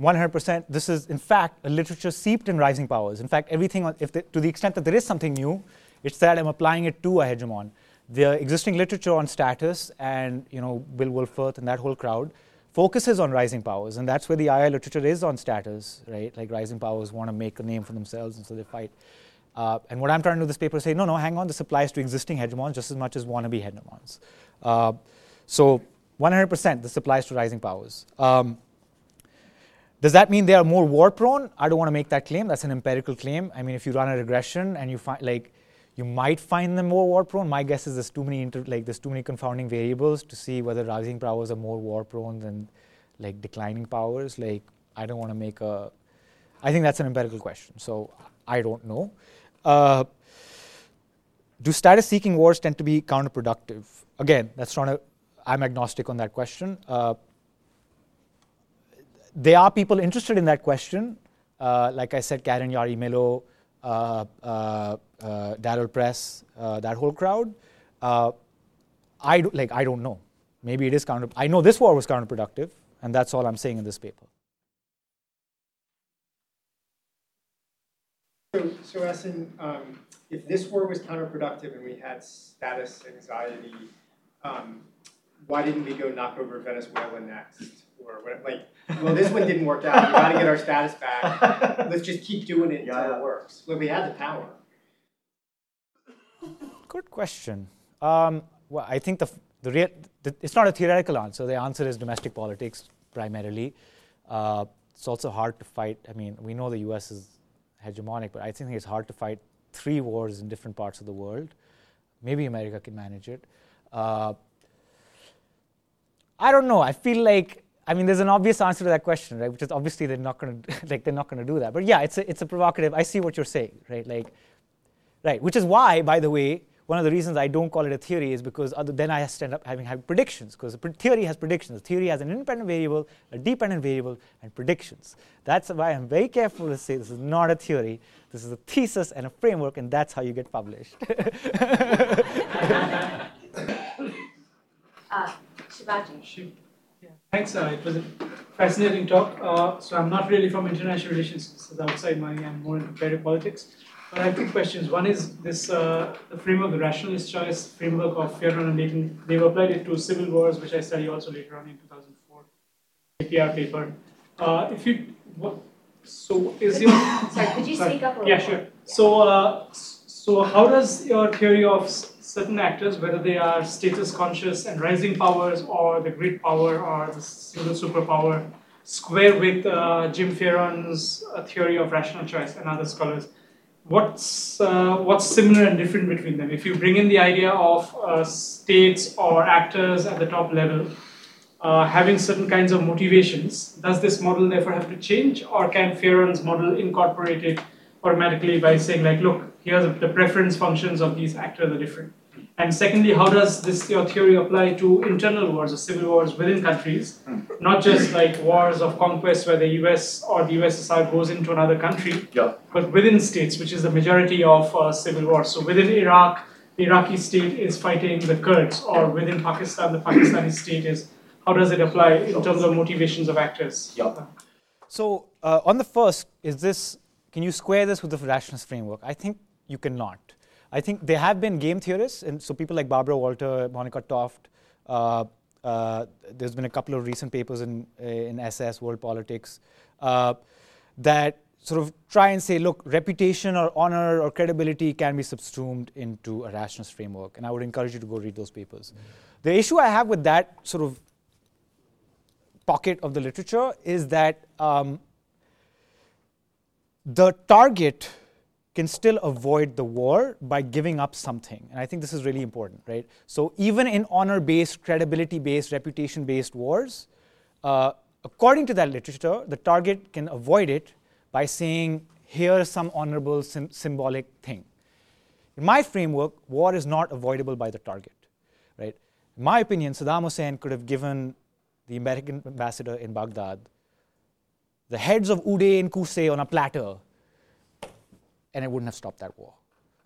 100%. This is, in fact, a literature seeped in rising powers. In fact, everything, to the extent that there is something new, it's that I'm applying it to a hegemon. The existing literature on status and Bill Woolforth and that whole crowd focuses on rising powers, and that's where the IR literature is on status, right? Like rising powers want to make a name for themselves, and so they fight. And what I'm trying to do with this paper is say, no, hang on, this applies to existing hegemons just as much as wannabe hegemons. So 100% this applies to rising powers. Does that mean they are more war-prone? I don't want to make that claim. That's an empirical claim. If you run a regression and you find, you might find them more war-prone. My guess is there's too many confounding variables to see whether rising powers are more war-prone than declining powers. I don't want to make a... I think that's an empirical question, so I don't know. Do status-seeking wars tend to be counterproductive? Again, that's not a... I'm agnostic on that question. There are people interested in that question. Like I said, Keren Yarhi-Milo, Daryl Press, that whole crowd. I don't know. Maybe it is counter. I know this war was counterproductive, and that's all I'm saying in this paper. So Ehsan, if this war was counterproductive and we had status anxiety, why didn't we go knock over Venezuela next? Or what, well, this one didn't work out. We got to get our status back. Let's just keep doing it until it works. Well, we had the power. Good question. Well, I think it's not a theoretical answer. The answer is domestic politics primarily. It's also hard to fight. I mean, we know the U.S. is hegemonic, but I think it's hard to fight 3 wars in different parts of the world. Maybe America can manage it. I don't know. I feel like, I mean, there's an obvious answer to that question, right? Which is obviously they're not going to do that. But yeah, it's a provocative. I see what you're saying, right? Which is why, by the way, one of the reasons I don't call it a theory is because then I stand up having predictions, because the theory has predictions. The theory has an independent variable, a dependent variable, and predictions. That's why I'm very careful to say this is not a theory. This is a thesis and a framework, and that's how you get published. Shivaji. Yeah. Thanks. It was a fascinating talk. So I'm not really from international relations. This is outside my... I'm more into comparative politics. I have 2 questions. One is this the framework, the rationalist choice framework of Fearon and Layton. They've applied it to civil wars, which I study also later on in 2004, APR paper. Sorry, could you speak up a little? Yeah, sure. Yeah. So how does your theory of certain actors, whether they are status conscious and rising powers, or the great power, or the single superpower, square with Jim Fearon's theory of rational choice and other scholars? What's similar and different between them? If you bring in the idea of states or actors at the top level having certain kinds of motivations, does this model therefore have to change, or can Fearon's model incorporate it automatically by saying, look, here the preference functions of these actors are different? And secondly, how does your theory apply to internal wars or civil wars within countries, not just wars of conquest where the US or the USSR goes into another country, but within states, which is the majority of civil wars? So within Iraq, the Iraqi state is fighting the Kurds, or within Pakistan, the Pakistani state is... How does it apply in terms of motivations of actors? Yeah. So on the first, can you square this with the rationalist framework? I think you cannot. I think there have been game theorists, and so people like Barbara Walter, Monica Toft. There's been a couple of recent papers in SS, World Politics, that sort of try and say, look, reputation or honor or credibility can be subsumed into a rationalist framework, and I would encourage you to go read those papers. Mm-hmm. The issue I have with that sort of pocket of the literature is that the target can still avoid the war by giving up something. And I think this is really important, right? So even in honor-based, credibility-based, reputation-based wars, according to that literature, the target can avoid it by saying, here's some honorable symbolic thing. In my framework, war is not avoidable by the target, right? In my opinion, Saddam Hussein could have given the American ambassador in Baghdad the heads of Uday and Qusay on a platter, and it wouldn't have stopped that war.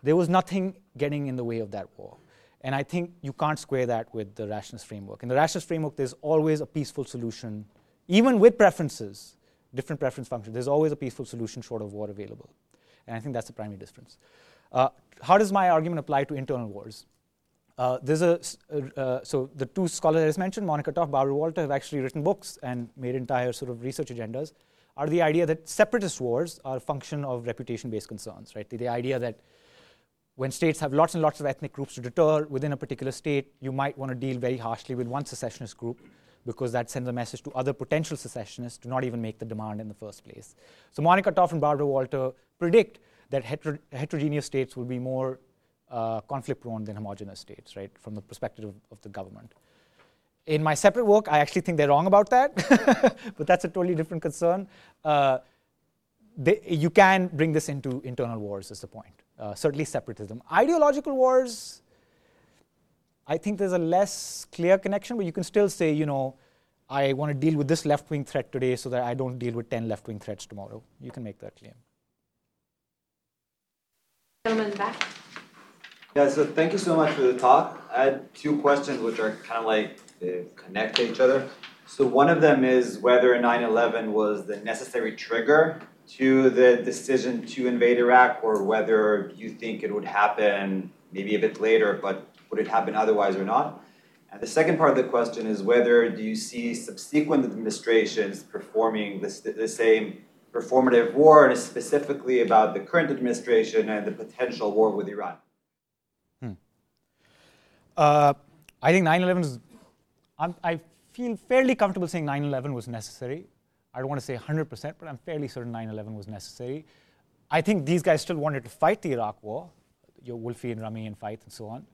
There was nothing getting in the way of that war. And I think you can't square that with the rationalist framework. In the rationalist framework, there's always a peaceful solution, even with preferences, different preference functions. There's always a peaceful solution short of war available. And I think that's the primary difference. How does my argument apply to internal wars? So the 2 scholars I just mentioned, Monica Toft, Barbara Walter, have actually written books and made entire sort of research agendas. Are the idea that separatist wars are a function of reputation-based concerns, right? The idea that when states have lots and lots of ethnic groups to deter within a particular state, you might want to deal very harshly with one secessionist group because that sends a message to other potential secessionists to not even make the demand in the first place. So Monica Toft and Barbara Walter predict that heterogeneous states will be more conflict-prone than homogeneous states, right, from the perspective of the government. In my separate work, I actually think they're wrong about that, but that's a totally different concern. You can bring this into internal wars, is the point. Certainly separatism. Ideological wars, I think there's a less clear connection, but you can still say, you know, I want to deal with this left-wing threat today so that I don't deal with 10 left-wing threats tomorrow. You can make that claim. Gentlemen, back. Yeah, so thank you so much for the talk. I had two questions which are kind of like connect to each other. So one of them is whether 9/11 was the necessary trigger to the decision to invade Iraq, or whether you think it would happen maybe a bit later, but would it happen otherwise or not? And the second part of the question is whether do you see subsequent administrations performing the same performative war, and specifically about the current administration and the potential war with Iran? I think 9/11 is... I feel fairly comfortable saying 9/11 was necessary. I don't want to say 100%, but I'm fairly certain 9/11 was necessary. I think these guys still wanted to fight the Iraq war, your Wolfie and Rummy and Feith and so on.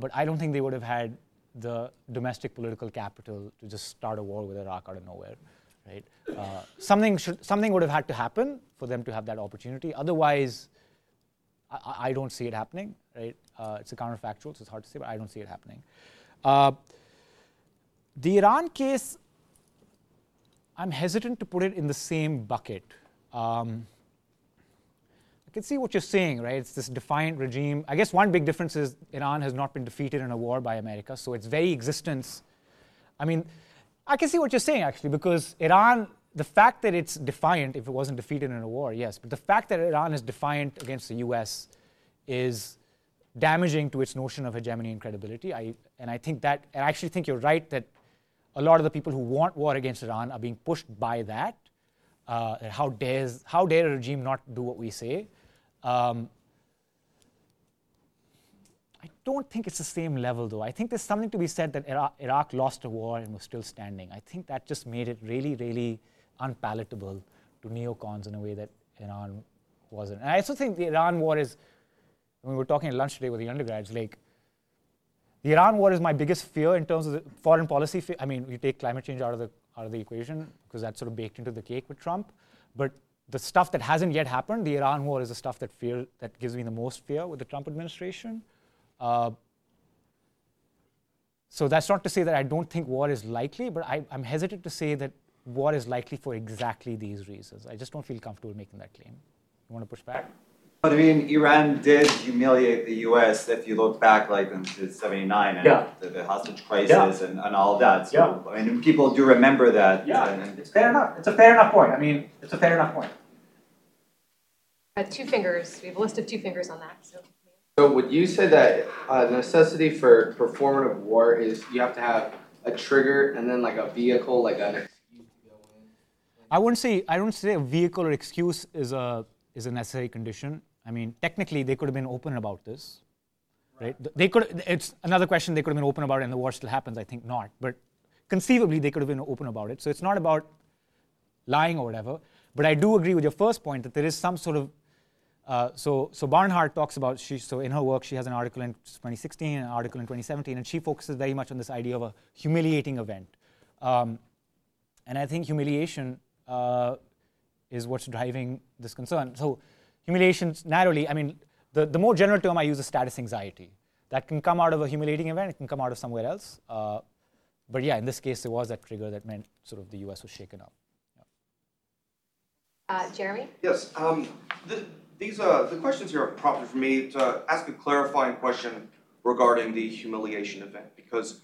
But I don't think they would have had the domestic political capital to just start a war with Iraq out of nowhere, right? Something would have had to happen for them to have that opportunity. Otherwise, I don't see it happening, right? It's a counterfactual, so it's hard to say, but I don't see it happening. The Iran case, I'm hesitant to put it in the same bucket. I can see what you're saying, right? It's this defiant regime. I guess one big difference is Iran has not been defeated in a war by America, so its very existence. I mean, I can see what you're saying, actually, because Iran, the fact that it's defiant, if it wasn't defeated in a war, yes, but the fact that Iran is defiant against the US is damaging to its notion of hegemony and credibility. I actually think you're right that a lot of the people who want war against Iran are being pushed by that. How dare a regime not do what we say? I don't think it's the same level, though. I think there's something to be said that Iraq lost a war and was still standing. I think that just made it really, really unpalatable to neocons in a way that Iran wasn't. And I also think the Iran war is... We were talking at lunch today with the undergrads, like, the Iran war is my biggest fear in terms of the foreign policy. I mean, you take climate change out of the equation because that's sort of baked into the cake with Trump. But the stuff that hasn't yet happened, the Iran war is the stuff that gives me the most fear with the Trump administration. So that's not to say that I don't think war is likely, but I'm hesitant to say that war is likely for exactly these reasons. I just don't feel comfortable making that claim. You want to push back? But I mean, Iran did humiliate the U.S. if you look back, like, into '79 and the hostage crisis and all that. So, I mean, people do remember that. Yeah, and it's fair enough. It's a fair enough point. I mean, it's a fair enough point. Two fingers. We have a list of two fingers on that. So would you say that the necessity for performative war is you have to have a trigger and then, like, a vehicle, like an excuse to go in? I don't say a vehicle or excuse is a necessary condition. I mean, technically, they could have been open about this, right? They could. It's another question. They could have been open about it, and the war still happens. I think not, but conceivably, they could have been open about it. So it's not about lying or whatever. But I do agree with your first point that there is some sort of. So Barnhart talks about in her work, she has an article in 2016, an article in 2017, and she focuses very much on this idea of a humiliating event, and I think humiliation is what's driving this concern. So humiliation narrowly, I mean, the more general term I use is status anxiety. That can come out of a humiliating event, it can come out of somewhere else. But yeah, in this case, there was that trigger that meant sort of the US was shaken up. Yeah. Jeremy? Yes, the questions here have prompted for me to ask a clarifying question regarding the humiliation event, because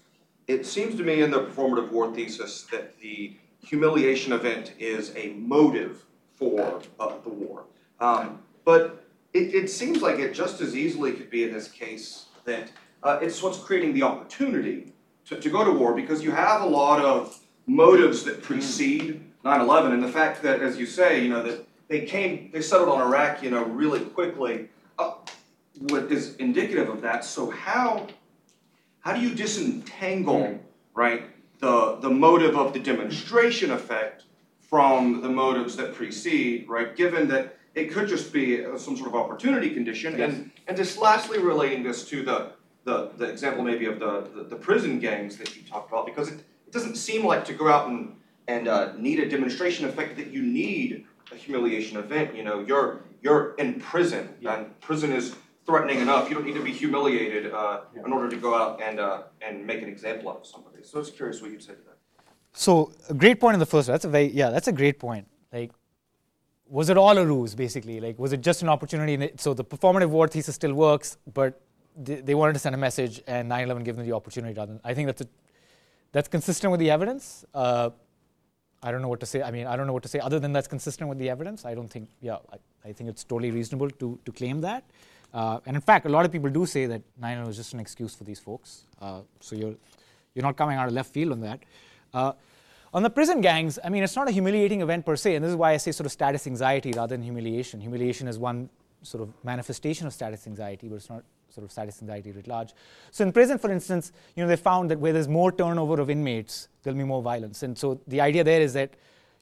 it seems to me in the performative war thesis that the humiliation event is a motive for the war. But it seems like it just as easily could be in this case that it's what's creating the opportunity to go to war, because you have a lot of motives that precede 9/11, and the fact that, as you say, you know, that they settled on Iraq, you know, really quickly, is indicative of that. So how do you disentangle, right, the motive of the demonstration effect from the motives that precede, right, given that it could just be some sort of opportunity condition? Yes. And just lastly, relating this to the the example maybe of the prison gangs that you talked about, because it doesn't seem like to go out and need a demonstration effect that you need a humiliation event. You know, you're in prison, and prison is threatening enough. You don't need to be humiliated in order to go out and make an example out of somebody. So I was curious what you'd say to that. So a great point on the first one. That's a great point. Like, was it all a ruse, basically? Like, was it just an opportunity? So the performative war thesis still works, but they wanted to send a message, and 9/11 gave them the opportunity. I think that's consistent with the evidence. I don't know what to say. I mean, I don't know what to say other than that's consistent with the evidence. I don't think, I think it's totally reasonable to claim that. And in fact, a lot of people do say that 9/11 was just an excuse for these folks. So you're not coming out of left field on that. On the prison gangs, I mean, it's not a humiliating event per se, and this is why I say sort of status anxiety rather than humiliation. Humiliation is one sort of manifestation of status anxiety, but it's not sort of status anxiety writ large. So in prison, for instance, you know, they found that where there's more turnover of inmates, there'll be more violence. And so the idea there is that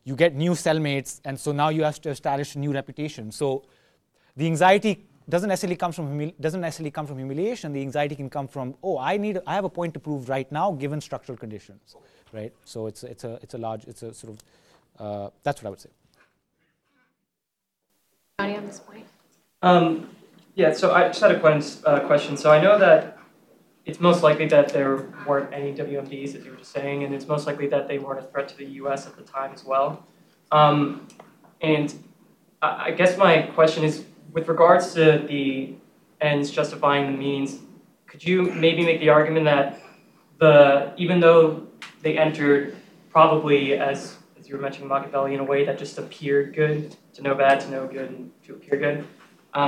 you get new cellmates, and so now you have to establish a new reputation. So the anxiety doesn't necessarily come from humiliation. The anxiety can come from, I have a point to prove right now, given structural conditions, right? So it's a large, that's what I would say. Johnny, on this point. So I just had a question. So I know that it's most likely that there weren't any WMDs, as you were just saying, and it's most likely that they weren't a threat to the U.S. at the time as well. And I guess my question is, with regards to the ends justifying the means, could you maybe make the argument that even though they entered probably, as you were mentioning, Machiavelli, in a way that just appeared good, to know bad, to know good, and to appear good,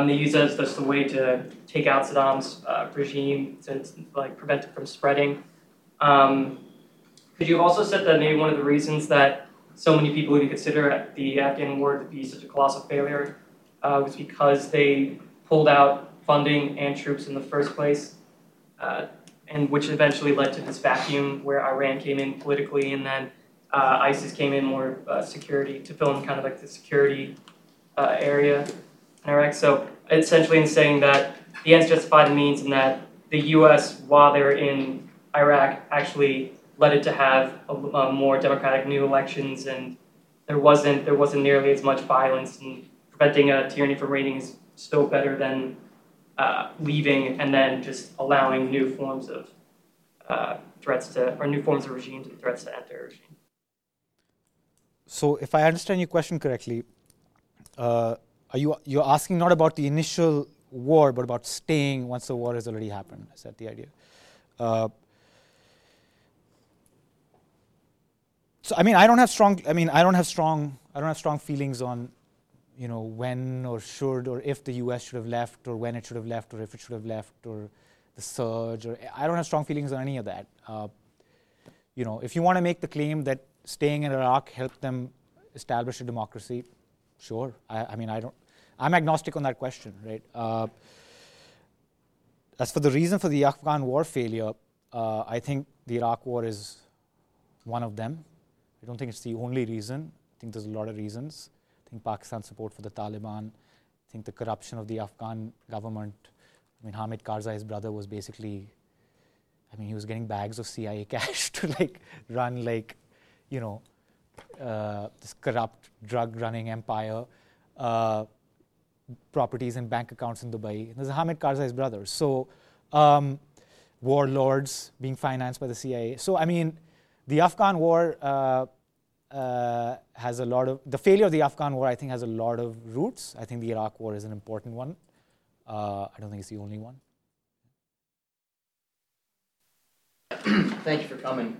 they used it as just a way to take out Saddam's regime to prevent it from spreading. Could you also say that maybe one of the reasons that so many people even consider the Afghan war to be such a colossal failure was because they pulled out funding and troops in the first place, and which eventually led to this vacuum where Iran came in politically, and then ISIS came in more security to fill in kind of like the security area in Iraq. So essentially, in saying that the ends justify the means, and that the U.S., while they were in Iraq, actually led it to have a more democratic new elections, and there wasn't nearly as much violence. And preventing a tyranny from reigning is still better than leaving and then just allowing new forms of threats or new forms of regimes and threats to enter a regime. So if I understand your question correctly, you're asking not about the initial war, but about staying once the war has already happened. Is that the idea? I don't have strong feelings on, you know, when or should or if the U.S. should have left, or when it should have left, or if it should have left, or the surge, or I don't have strong feelings on any of that. If you want to make the claim that staying in Iraq helped them establish a democracy, sure. I'm agnostic on that question, right? As for the reason for the Afghan war failure, I think the Iraq war is one of them. I don't think it's the only reason. I think there's a lot of reasons. I think Pakistan's support for the Taliban, I think the corruption of the Afghan government. I mean, Hamid Karzai, his brother, was basically, he was getting bags of CIA cash to run this corrupt drug-running empire, properties and bank accounts in Dubai. There's Hamid Karzai's brother. So warlords being financed by the CIA. So, the Afghan war... the failure of the Afghan war, I think, has a lot of roots. I think the Iraq war is an important one. I don't think it's the only one. Thank you for coming.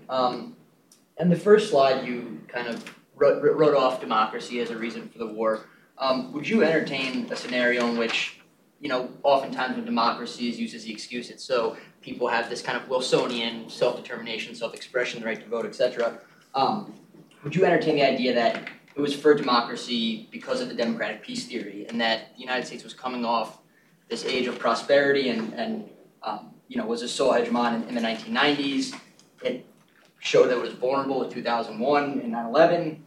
And the first slide, you kind of wrote off democracy as a reason for the war. Would you entertain a scenario in which, oftentimes when democracy is used as the excuse, it's so people have this kind of Wilsonian self-determination, self-expression, the right to vote, etc. Would you entertain the idea that it was for democracy because of the democratic peace theory, and that the United States was coming off this age of prosperity and was a sole hegemon in the 1990s? It showed that it was vulnerable with 2001 and 9/11,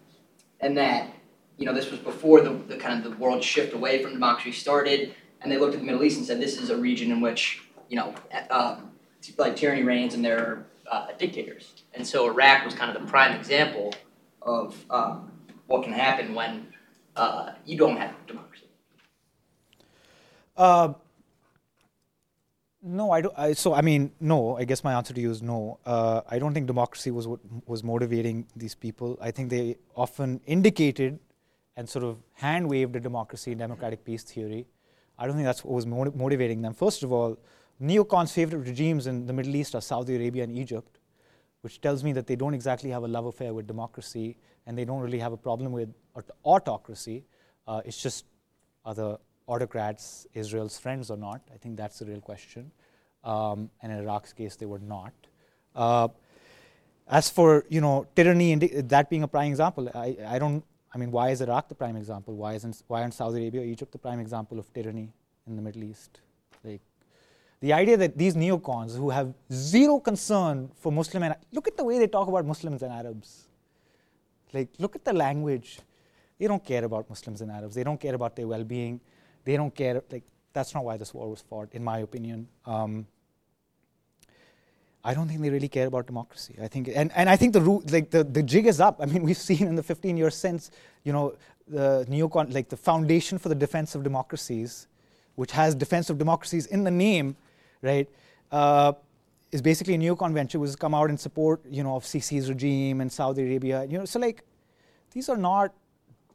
and that this was before the kind of the world shift away from democracy started. And they looked at the Middle East and said, this is a region in which like tyranny reigns and there are dictators. And so Iraq was kind of the prime example of what can happen when you don't have democracy. No, I don't. No. I guess my answer to you is no. I don't think democracy was what was motivating these people. I think they often indicated and sort of hand-waved a democracy and democratic peace theory. I don't think that's what was motivating them. First of all, neocons' favorite regimes in the Middle East are Saudi Arabia and Egypt, which tells me that they don't exactly have a love affair with democracy, and they don't really have a problem with autocracy. It's just other autocrats, Israel's friends or not. I think that's the real question. And in Iraq's case, they were not. As for tyranny, and that being a prime example, I don't. I mean, why is Iraq the prime example? Why aren't Saudi Arabia or Egypt the prime example of tyranny in the Middle East? Like, the idea that these neocons who have zero concern for Muslim and look at the way they talk about Muslims and Arabs. Like, look at the language. They don't care about Muslims and Arabs. They don't care about their well-being. They don't care. Like, that's not why this war was fought, in my opinion. I don't think they really care about democracy. I think, and I think the jig is up. I mean, we've seen in the 15 years since, the neocon, like the Foundation for the Defense of Democracies, which has defense of democracies in the name, right, is basically a neocon venture which has come out in support, of Sisi's regime and Saudi Arabia. So like, these are not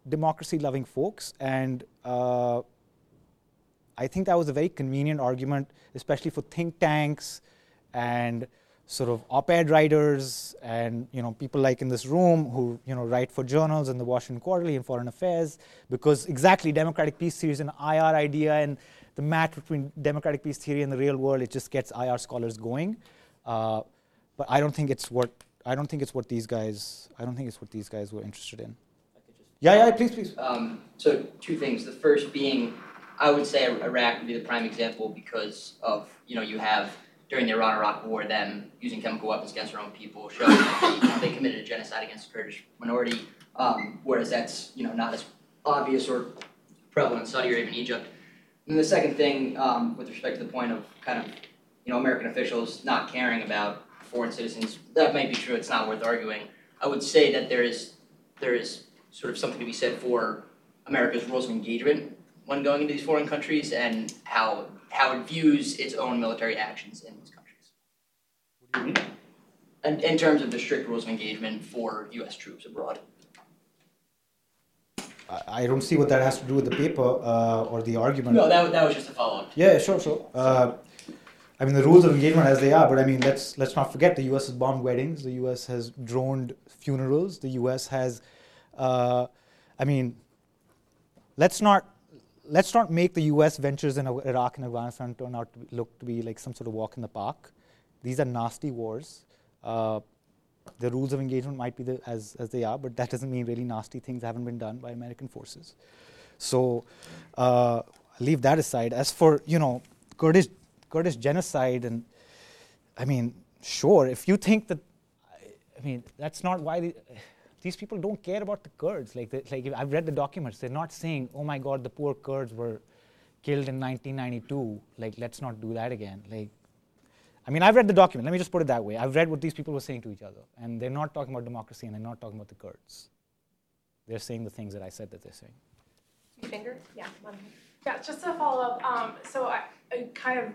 democracy-loving folks, and I think that was a very convenient argument, especially for think tanks and sort of op-ed writers and people like in this room who write for journals and the Washington Quarterly and Foreign Affairs, because exactly democratic peace theory is an IR idea, and the match between democratic peace theory and the real world, it just gets IR scholars going. But I don't think it's what these guys were interested in. Please. So two things. The first being, I would say Iraq would be the prime example because of you have, during the Iran-Iraq war, them using chemical weapons against their own people, showing that they committed a genocide against the Kurdish minority, whereas that's not as obvious or prevalent in Saudi Arabia and Egypt. And the second thing, with respect to the point of kind of American officials not caring about foreign citizens, that might be true. It's not worth arguing. I would say that there is sort of something to be said for America's rules of engagement when going into these foreign countries and how it views its own military actions in these countries. What do you mean? And in terms of the strict rules of engagement for U.S. troops abroad. I don't see what that has to do with the paper or the argument. No, that was just a follow-up. Yeah, sure. I mean, the rules of engagement as they are, but I mean, let's not forget the U.S. has bombed weddings, the U.S. has droned funerals, the U.S. has, let's not make the U.S. ventures in Iraq and Afghanistan turn out to look to be like some sort of walk in the park. These are nasty wars. The rules of engagement might be as they are, but that doesn't mean really nasty things haven't been done by American forces. So leave that aside. As for Kurdish genocide, and I mean, sure, if you think that, that's not why. These people don't care about the Kurds. Like I've read the documents. They're not saying, "Oh my God, the poor Kurds were killed in 1992. Like, let's not do that again." Like, I've read the document. Let me just put it that way. I've read what these people were saying to each other, and they're not talking about democracy, and they're not talking about the Kurds. They're saying the things that I said that they're saying. Two fingers? Yeah, one. Yeah, just to follow up. So I kind of.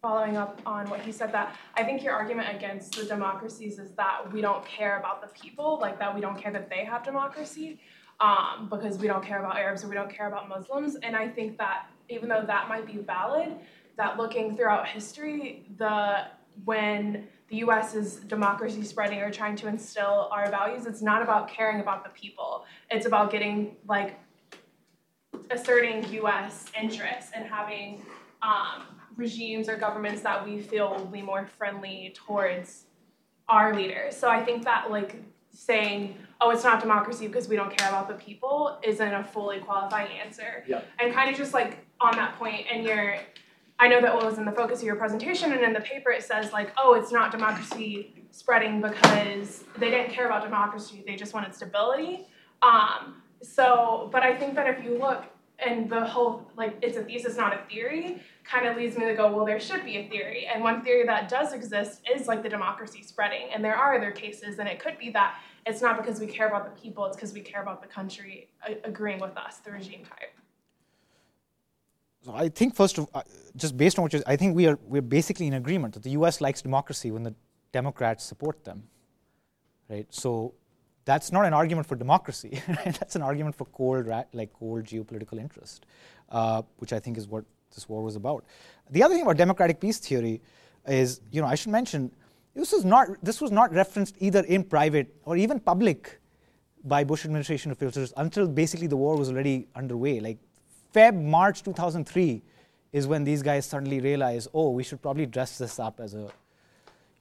Following up on what he said, that I think your argument against the democracies is that we don't care about the people, like that we don't care that they have democracy because we don't care about Arabs or we don't care about Muslims. And I think that even though that might be valid, that looking throughout history, when the U.S.'s democracy spreading or trying to instill our values, it's not about caring about the people. It's about getting, like, asserting U.S. interests and having regimes or governments that we feel will be more friendly towards our leaders. So I think that, like, saying, "Oh, it's not democracy because we don't care about the people," isn't a fully qualifying answer. Yeah. And kind of just, like, on that point, I know that what was in the focus of your presentation and in the paper, it says, like, "Oh, it's not democracy spreading because they didn't care about democracy, they just wanted stability." So, but I think that if you look and the whole, like, it's a thesis, not a theory, kind of leads me to go, well, there should be a theory. And one theory that does exist is, like, the democracy spreading. And there are other cases, and it could be that it's not because we care about the people, it's because we care about the country agreeing with us, the regime type. So I think, first of all, just based on what you're, I think we're basically in agreement that the U.S. likes democracy when the Democrats support them, right? So that's not an argument for democracy. Right? That's an argument for cold geopolitical interest, which I think is what this war was about. The other thing about democratic peace theory is, I should mention, this was not referenced either in private or even public by Bush administration officials until basically the war was already underway. Like, March 2003 is when these guys suddenly realize, we should probably dress this up as a,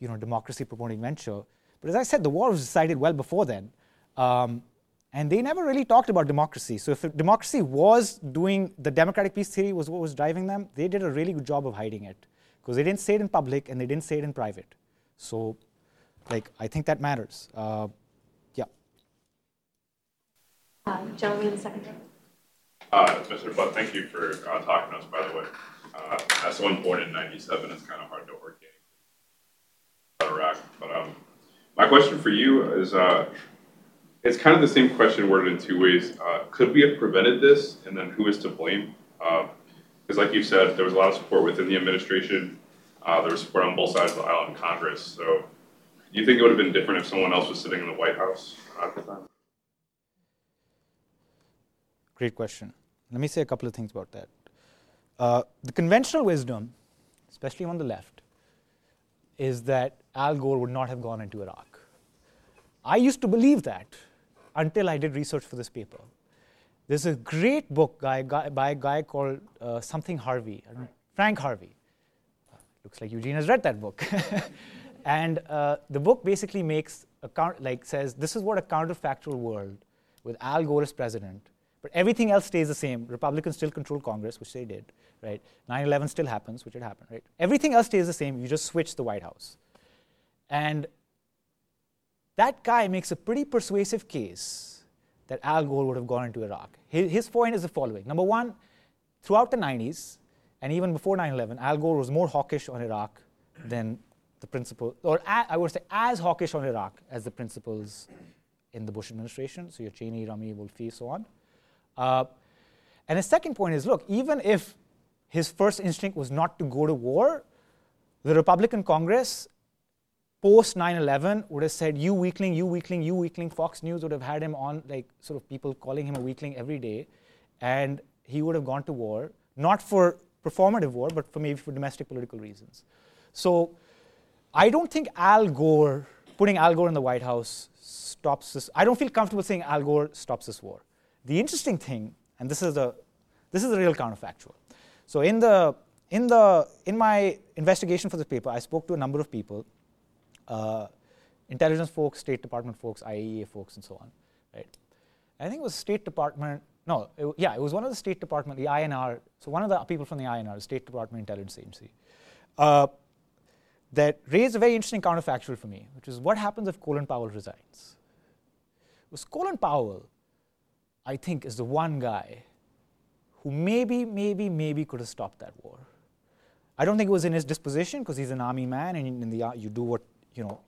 democracy-promoting venture. But as I said, the war was decided well before then. And they never really talked about democracy. So if democracy was doing, the democratic peace theory was what was driving them, they did a really good job of hiding it. Because they didn't say it in public and they didn't say it in private. So, I think that matters. Gentleman in the second row. Mr. Butt, thank you for talking to us, by the way. As someone born in 97, it's kind of hard to organically about Iraq. But my question for you is, it's kind of the same question worded in two ways. Could we have prevented this, and then who is to blame? Because like you said, there was a lot of support within the administration. There was support on both sides of the aisle in Congress. So do you think it would have been different if someone else was sitting in the White House at the time? Great question. Let me say a couple of things about that. The conventional wisdom, especially on the left, is that Al Gore would not have gone into Iraq. I used to believe that until I did research for this paper. There's a great book by a guy called something Harvey, Frank Harvey. Looks like Eugene has read that book. And the book basically says this is what a counterfactual world with Al Gore as president. But everything else stays the same. Republicans still control Congress, which they did, right? 9/11 still happens, which it happened, right? Everything else stays the same. You just switch the White House. And that guy makes a pretty persuasive case that Al Gore would have gone into Iraq. His point is the following. Number one, throughout the 90s, and even before 9/11, Al Gore was more hawkish on Iraq than the principles, or I would say as hawkish on Iraq as the principles in the Bush administration. So your Cheney, Rumney, Wolfowitz, so on. And his second point is, look, even if his first instinct was not to go to war, the Republican Congress post 9/11 would have said, you weakling, you weakling, you weakling. Fox News would have had him on, people calling him a weakling every day. And he would have gone to war, not for performative war, but maybe for domestic political reasons. So I don't think putting Al Gore in the White House stops this. I don't feel comfortable saying Al Gore stops this war. The interesting thing, and this is the real counterfactual. So in my investigation for this paper, I spoke to a number of people, intelligence folks, State Department folks, IAEA folks, and so on. Right? I think it was State Department. It was one of the State Department, the INR. So one of the people from the INR, the State Department Intelligence Agency, that raised a very interesting counterfactual for me, which is what happens if Colin Powell resigns? Was Colin Powell? I think is the one guy who maybe could have stopped that war. I don't think it was in his disposition because he's an army man, and you do what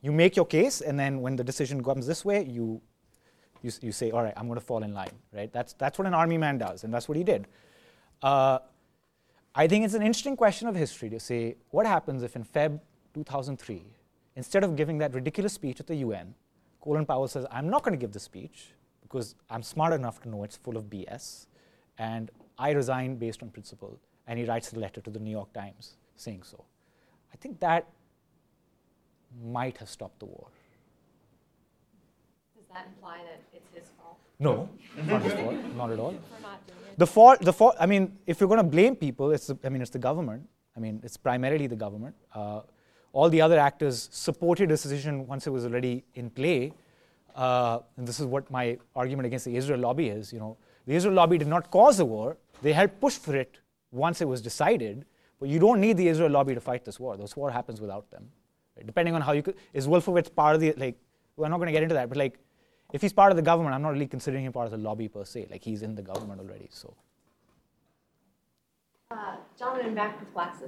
you make your case, and then when the decision comes this way, you say, all right, I'm going to fall in line, right? That's what an army man does, and that's what he did. I think it's an interesting question of history to say what happens if in Feb 2003, instead of giving that ridiculous speech at the UN, Colin Powell says, I'm not going to give this speech, because I'm smart enough to know it's full of BS, and I resign based on principle. And he writes a letter to the New York Times saying so. I think that might have stopped the war. Does that imply that it's his fault? No, not his fault, not at all. We're not doing it. The fault. I mean, if you're going to blame people, it's the government. I mean, it's primarily the government. All the other actors supported a decision once it was already in play. And this is what my argument against the Israel lobby is, the Israel lobby did not cause the war. They helped push for it once it was decided. But you don't need the Israel lobby to fight this war. This war happens without them. Right? Depending on how is Wolfowitz part of the, we're not going to get into that, but if he's part of the government, I'm not really considering him part of the lobby per se. He's in the government already, so. Jonathan, back with Black's.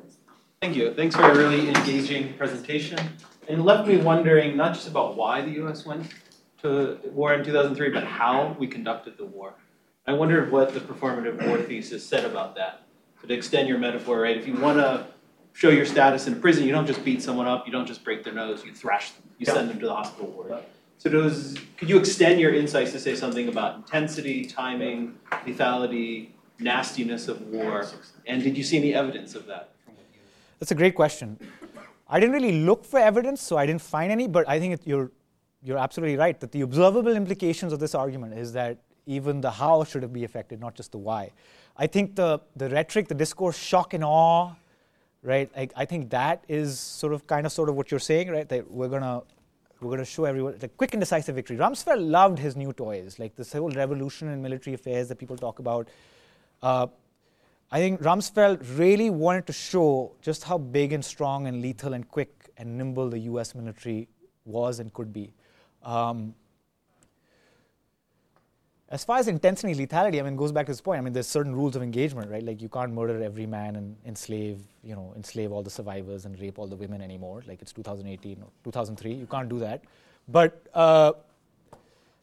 Thank you. Thanks for a really engaging presentation. And it left me wondering not just about why the U.S. went to war in 2003, but how we conducted the war. I wondered what the performative war thesis said about that. So to extend your metaphor, right, if you want to show your status in a prison, you don't just beat someone up, you don't just break their nose, you thrash them, you send them to the hospital ward. So could you extend your insights to say something about intensity, timing, lethality, nastiness of war, and did you see any evidence of that? That's a great question. I didn't really look for evidence, so I didn't find any, but I think you're absolutely right that the observable implications of this argument is that even the how should have been affected, not just the why. I think the rhetoric, the discourse, shock and awe, right? I think that is sort of what you're saying, right? That we're gonna show everyone the quick and decisive victory. Rumsfeld loved his new toys, like this whole revolution in military affairs that people talk about. I think Rumsfeld really wanted to show just how big and strong and lethal and quick and nimble the U.S. military was and could be. As far as intensity and lethality, I mean, it goes back to this point. I mean, there's certain rules of engagement, right? Like you can't murder every man and enslave all the survivors and rape all the women anymore. Like it's 2018 or 2003, you can't do that. But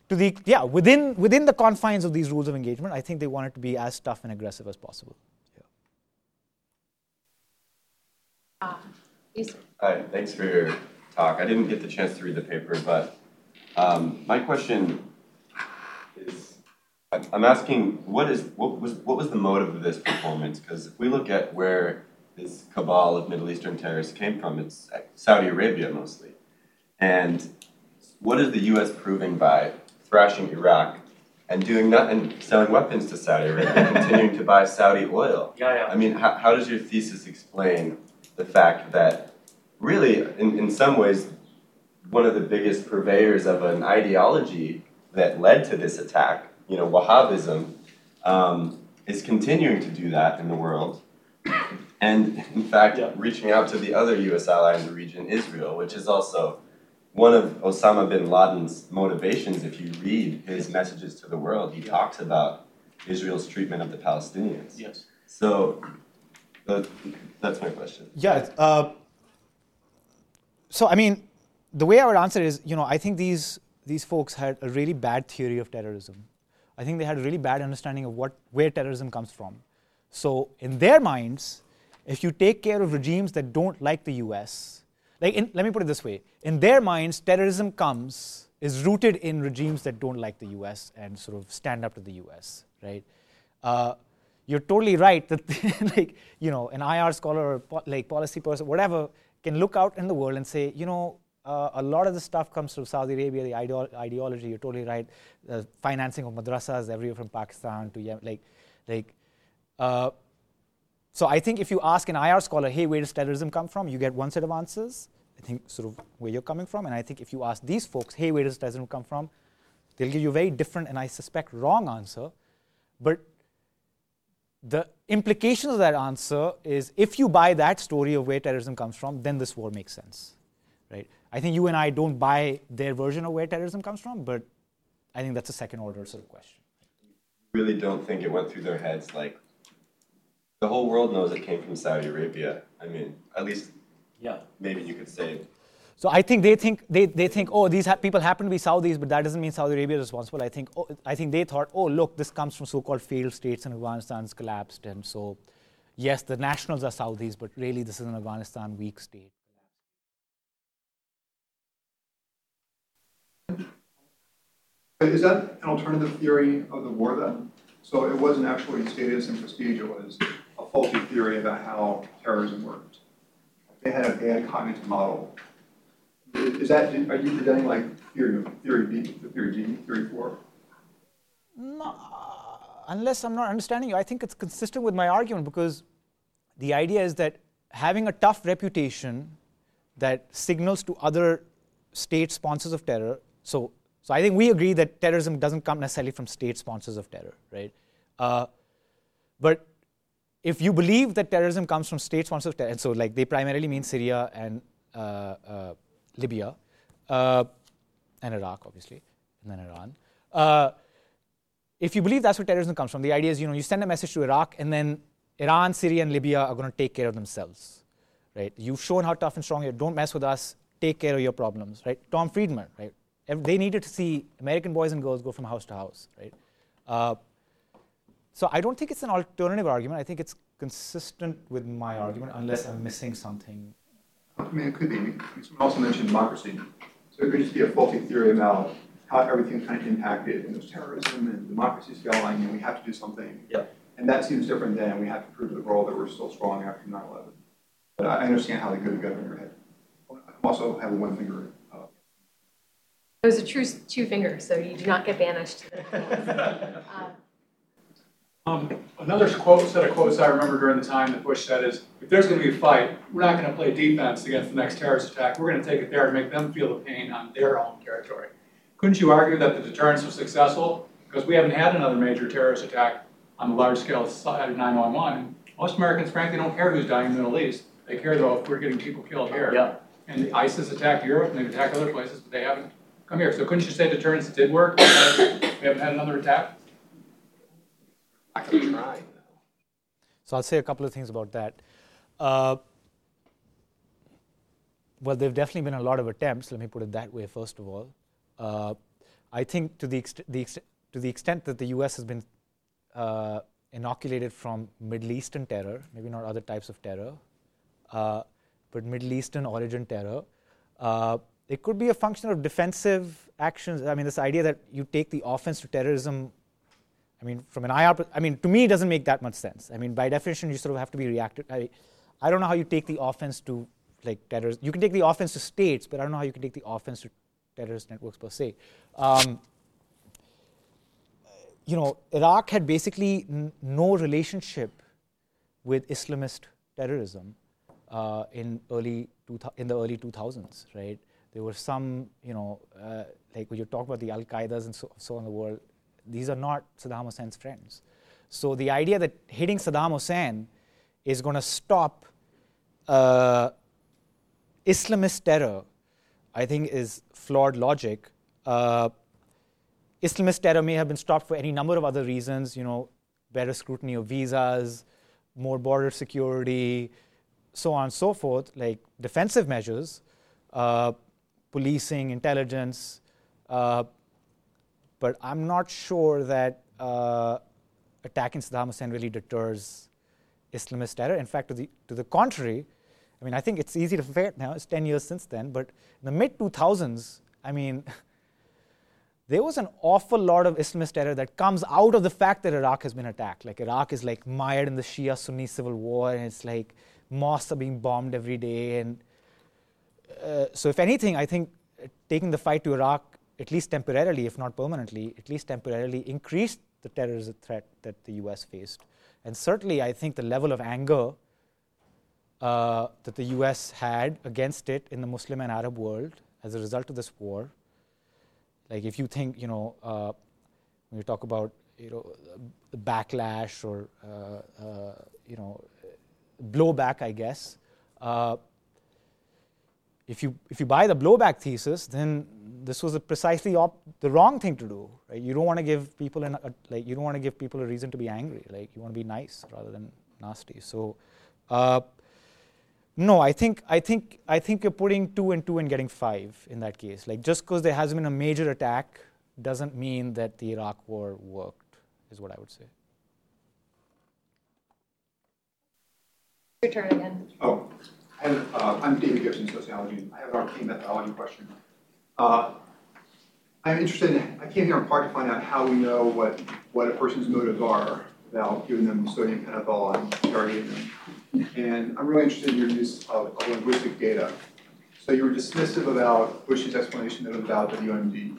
within the confines of these rules of engagement, I think they wanted to be as tough and aggressive as possible. Hi, thanks for your talk. I didn't get the chance to read the paper, but my question is, I'm asking what was the motive of this performance? Because if we look at where this cabal of Middle Eastern terrorists came from, it's Saudi Arabia mostly. And what is the U.S. proving by thrashing Iraq and doing that and selling weapons to Saudi Arabia and continuing to buy Saudi oil? Yeah. I mean, how does your thesis explain the fact that really, in some ways, one of the biggest purveyors of an ideology that led to this attack, Wahhabism, is continuing to do that in the world. And in fact, reaching out to the other U.S. ally in the region, Israel, which is also one of Osama bin Laden's motivations. If you read his messages to the world, he talks about Israel's treatment of the Palestinians. Yes. So that's my question. Yeah. So, I mean, the way I would answer is, I think these folks had a really bad theory of terrorism. I think they had a really bad understanding of where terrorism comes from. So in their minds, if you take care of regimes that don't like the US, let me put it this way, in their minds, terrorism is rooted in regimes that don't like the US and sort of stand up to the US, right? You're totally right that an IR scholar or policy person, whatever, can look out in the world and say, a lot of the stuff comes from Saudi Arabia, the ideology, you're totally right, financing of madrasas everywhere from Pakistan to Yemen, so I think if you ask an IR scholar, hey, where does terrorism come from? You get one set of answers, I think sort of where you're coming from, and I think if you ask these folks, hey, where does terrorism come from? They'll give you a very different and I suspect wrong answer, but the implications of that answer is if you buy that story of where terrorism comes from, then this war makes sense, right? I think you and I don't buy their version of where terrorism comes from, but I think that's a second order sort of question. You really don't think it went through their heads, the whole world knows it came from Saudi Arabia. I mean, at least maybe you could say. So I think they think, oh, these people happen to be Saudis, but that doesn't mean Saudi Arabia is responsible. I think they thought, oh, look, this comes from so-called failed states and Afghanistan's collapsed, and so, yes, the nationals are Saudis, but really this is an Afghanistan weak state. Is that an alternative theory of the war then? So it wasn't actually status and prestige, it was a faulty theory about how terrorism worked. They had a bad cognitive model. Are you presenting theory 4? No, unless I'm not understanding you, I think it's consistent with my argument because the idea is that having a tough reputation that signals to other state sponsors of terror, so I think we agree that terrorism doesn't come necessarily from state sponsors of terror, right? But if you believe that terrorism comes from state sponsors of terror, and so they primarily mean Syria and Libya, and Iraq, obviously, and then Iran. If you believe that's where terrorism comes from, the idea is, you send a message to Iraq and then Iran, Syria, and Libya are going to take care of themselves, right? You've shown how tough and strong you are. Don't mess with us. Take care of your problems, right? Tom Friedman, right? They needed to see American boys and girls go from house to house, right? So I don't think it's an alternative argument. I think it's consistent with my argument, unless I'm missing something. I mean, it could be. Someone also mentioned democracy. So it could just be a faulty theory about how everything's kind of impacted, and there's terrorism and democracy's going, and we have to do something. Yeah. And that seems different than we have to prove to the world that we're still strong after 9/11. But I understand how they could have gotten in your head. I also have one finger. Those are true two fingers, so you do not get banished. Another quote, set of quotes I remember during the time that Bush said is, if there's going to be a fight, we're not going to play defense against the next terrorist attack. We're going to take it there and make them feel the pain on their own territory. Couldn't you argue that the deterrence was successful? Because we haven't had another major terrorist attack on the large scale side of 9/11. Most Americans, frankly, don't care who's dying in the Middle East. They care, though, if we're getting people killed here. Yeah. And the ISIS attacked Europe, and they've attacked other places, but they haven't come here. So couldn't you say deterrence did work? We haven't had another attack? I can try. So I'll say a couple of things about that. Well, there have definitely been a lot of attempts. Let me put it that way, first of all. I think to the extent that the U.S. has been inoculated from Middle Eastern terror, maybe not other types of terror, but Middle Eastern origin terror, it could be a function of defensive actions. I mean, this idea that you take the offense to terrorism, I mean, from an IR, I mean, to me, it doesn't make that much sense. I mean, by definition, you sort of have to be reactive. I don't know how you take the offense to, like, terrorists. You can take the offense to states, but I don't know how you can take the offense to terrorist networks per se. You know, Iraq had basically no relationship with Islamist terrorism in the early 2000s, right? There were some, you know, like when you talk about the Al-Qaedas and so on in the world, these are not Saddam Hussein's friends. So the idea that hitting Saddam Hussein is going to stop Islamist terror, I think, is flawed logic. Islamist terror may have been stopped for any number of other reasons, you know, better scrutiny of visas, more border security, so on and so forth, like defensive measures, policing, intelligence, but I'm not sure that attacking Saddam Hussein really deters Islamist terror. In fact, to the contrary, I mean, I think it's easy to forget now. It's 10 years since then. But in the mid-2000s, I mean, there was an awful lot of Islamist terror that comes out of the fact that Iraq has been attacked. Like, Iraq is, like, mired in the Shia-Sunni civil war, and it's like mosques are being bombed every day. And so if anything, I think taking the fight to Iraq, at least temporarily, if not permanently, at least temporarily increased the terrorism threat that the U.S. faced. And certainly, I think the level of anger that the U.S. had against it in the Muslim and Arab world as a result of this war, like if you think, you know, when you talk about, you know, the backlash or, you know, blowback, I guess, if you buy the blowback thesis, then this was precisely the wrong thing to do. Right? You don't want to give people a reason to be angry. Like, you want to be nice rather than nasty. So, no, I think you're putting 2 and 2 and getting 5 in that case. Like, just because there hasn't been a major attack doesn't mean that the Iraq War worked, is what I would say. Your turn again. Oh. I'm David Gibson, sociology. I have an arcane methodology question. I'm interested in, I came here in part to find out how we know what a person's motives are without giving them sodium pentothal and interrogating them. And I'm really interested in your use of linguistic data. So you were dismissive about Bush's explanation that it was about WMD,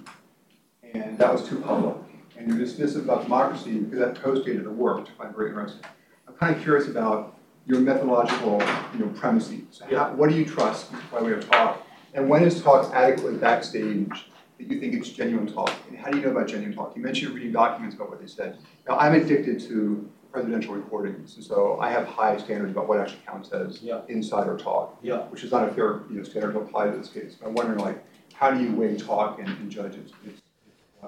and that was too public. And you're dismissive about democracy because that postdated the war, which I find very interesting. I'm kind of curious about your methodological, you know, premises. So yeah. What do you trust by way of talk? And when is talk adequately backstage that you think it's genuine talk? And how do you know about genuine talk? You mentioned reading documents about what they said. Now, I'm addicted to presidential recordings, and so I have high standards about what actually counts as insider talk, which is not a fair, you know, standard to apply to this case. But I'm wondering, like, how do you weigh talk and judge its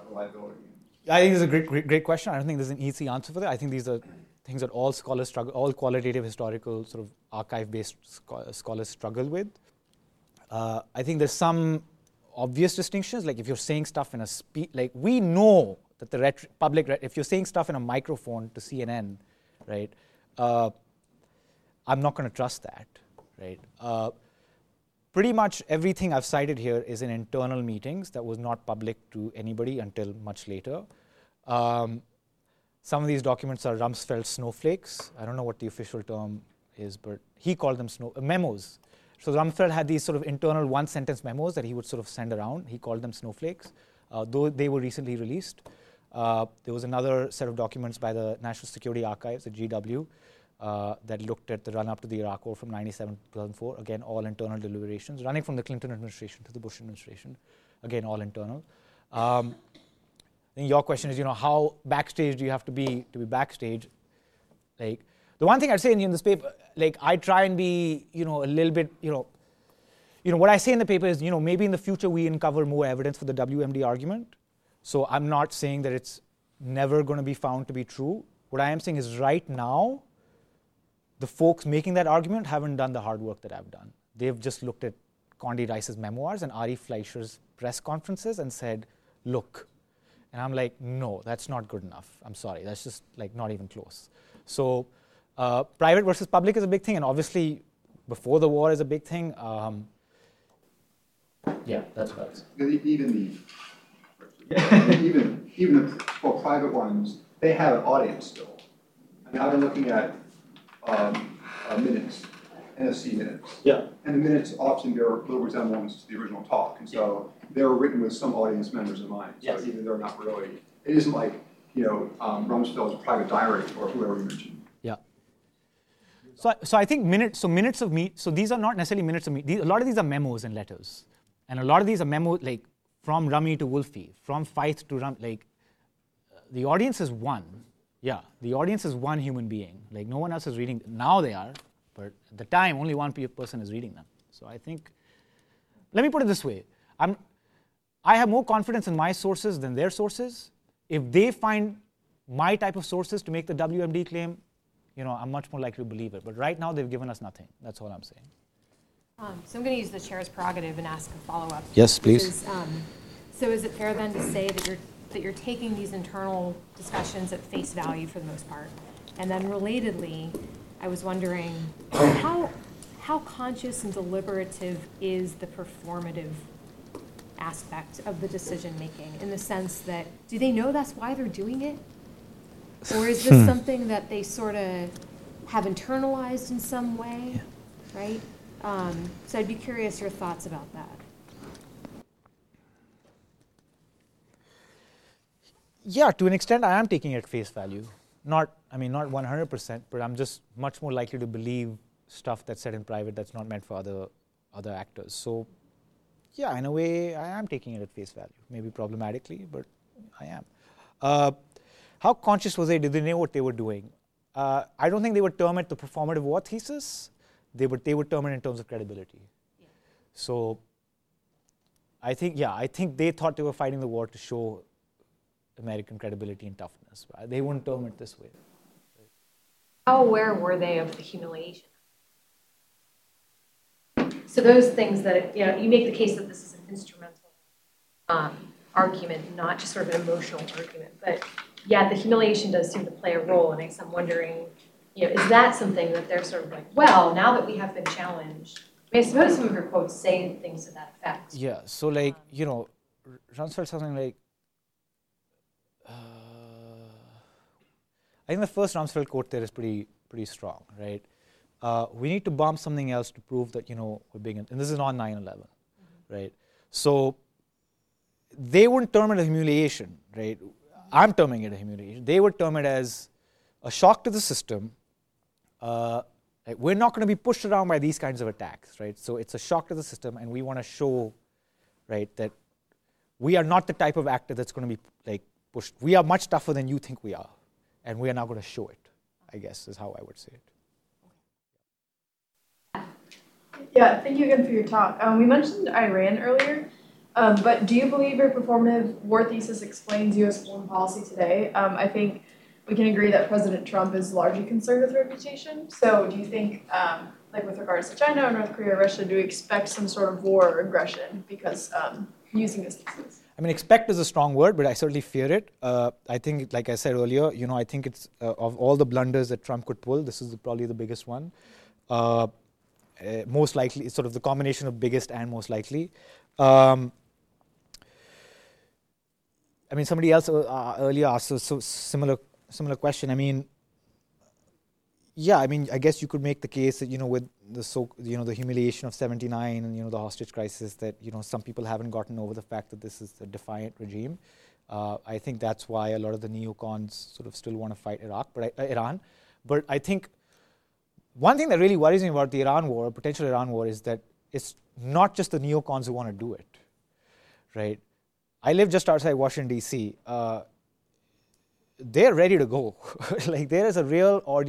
reliability? I think this is a great question. I don't think there's an easy answer for that. I think these are things that all scholars struggle, all qualitative historical sort of archive-based scholars struggle with. I think there's some obvious distinctions, like if you're saying stuff in a speech, like we know that the if you're saying stuff in a microphone to CNN, right, I'm not going to trust that, right? Pretty much everything I've cited here is in internal meetings that was not public to anybody until much later. Some of these documents are Rumsfeld snowflakes. I don't know what the official term is, but he called them memos. So Rumsfeld had these sort of internal one-sentence memos that he would sort of send around. He called them snowflakes, though they were recently released. There was another set of documents by the National Security Archives, the GW, that looked at the run-up to the Iraq War from 1997 to 2004. Again, all internal deliberations, running from the Clinton administration to the Bush administration. Again, all internal. Then your question is, you know, how backstage do you have to be backstage? Like, the one thing I'd say in this paper, like, I try and be, you know, a little bit, you know, what I say in the paper is, you know, maybe in the future we uncover more evidence for the WMD argument. So I'm not saying that it's never going to be found to be true. What I am saying is right now, the folks making that argument haven't done the hard work that I've done. They've just looked at Condi Rice's memoirs and Ari Fleischer's press conferences and said, look. And I'm like, no, that's not good enough. I'm sorry, that's just like not even close. So private versus public is a big thing, and obviously before the war is a big thing. Yeah, that's what I was. Even the private ones, they have an audience still. I mean, I've been looking at minutes, NSC minutes. Yeah. And the minutes often bear a little resemblance to the original talk. And so they were written with some audience members in mind. So even they're not really, it isn't like, you know, Rumsfeld's private diary or whoever you mentioned. Yeah. So I think minutes of meetings, so these are not necessarily minutes of meetings. A lot of these are memos and letters. And a lot of these are memos, like from Rummy to Wolfie, from Feith to Rummy, like the audience is one. Yeah, the audience is one human being. Like no one else is reading. Now they are, but at the time only one person is reading them. So I think, let me put it this way: I have more confidence in my sources than their sources. If they find my type of sources to make the WMD claim, you know, I'm much more likely to believe it. But right now they've given us nothing. That's all I'm saying. So I'm going to use the chair's prerogative and ask a follow-up. Yes, please. So is it fair then to say that you're taking these internal discussions at face value for the most part? And then relatedly, I was wondering how conscious and deliberative is the performative aspect of the decision-making, in the sense that, do they know that's why they're doing it? Or is this something that they sort of have internalized in some way, right? So I'd be curious your thoughts about that. Yeah, to an extent, I am taking it at face value. Not 100%, but I'm just much more likely to believe stuff that's said in private that's not meant for other actors. So, yeah, in a way, I am taking it at face value. Maybe problematically, but I am. How conscious were they? Did they know what they were doing? I don't think they would term it the performative war thesis. They would term it in terms of credibility. Yeah. So, I think they thought they were fighting the war to show American credibility and toughness. They wouldn't term it this way. How aware were they of the humiliation? So those things that, you know, you make the case that this is an instrumental argument, not just sort of an emotional argument, but yeah, the humiliation does seem to play a role in it. I'm wondering, you know, is that something that they're sort of like, well, now that we have been challenged, I mean, I suppose some of your quotes say things to that effect. Yeah, so like, you know, Rumsfeld something like, I think the first Rumsfeld quote there is pretty strong, right? We need to bomb something else to prove that, you know, we're big, and this is on 9/11, right? So they wouldn't term it a humiliation, right? I'm terming it a humiliation. They would term it as a shock to the system. Like we're not going to be pushed around by these kinds of attacks, right? So it's a shock to the system, and we want to show, right, that we are not the type of actor that's going to be like pushed. We are much tougher than you think we are. And we are now going to show it, I guess, is how I would say it. Yeah, thank you again for your talk. We mentioned Iran earlier, but do you believe your performative war thesis explains U.S. foreign policy today? I think we can agree that President Trump is largely concerned with reputation. So do you think, like with regards to China, North Korea, Russia, do we expect some sort of war or aggression because using this excuse? I mean, expect is a strong word, but I certainly fear it. I think, like I said earlier, you know, I think it's of all the blunders that Trump could pull, this is probably the biggest one. Most likely, it's sort of the combination of biggest and most likely. I mean, somebody else earlier asked a similar question. I mean, yeah, I mean, I guess you could make the case that, you know, with the the humiliation of 79 and, you know, the hostage crisis that, you know, some people haven't gotten over the fact that this is a defiant regime. I think that's why a lot of the neocons sort of still want to fight Iran. But I think one thing that really worries me about the Iran war, potential Iran war, is that it's not just the neocons who want to do it, right? I live just outside Washington, D.C. They're ready to go. Like there's a real push,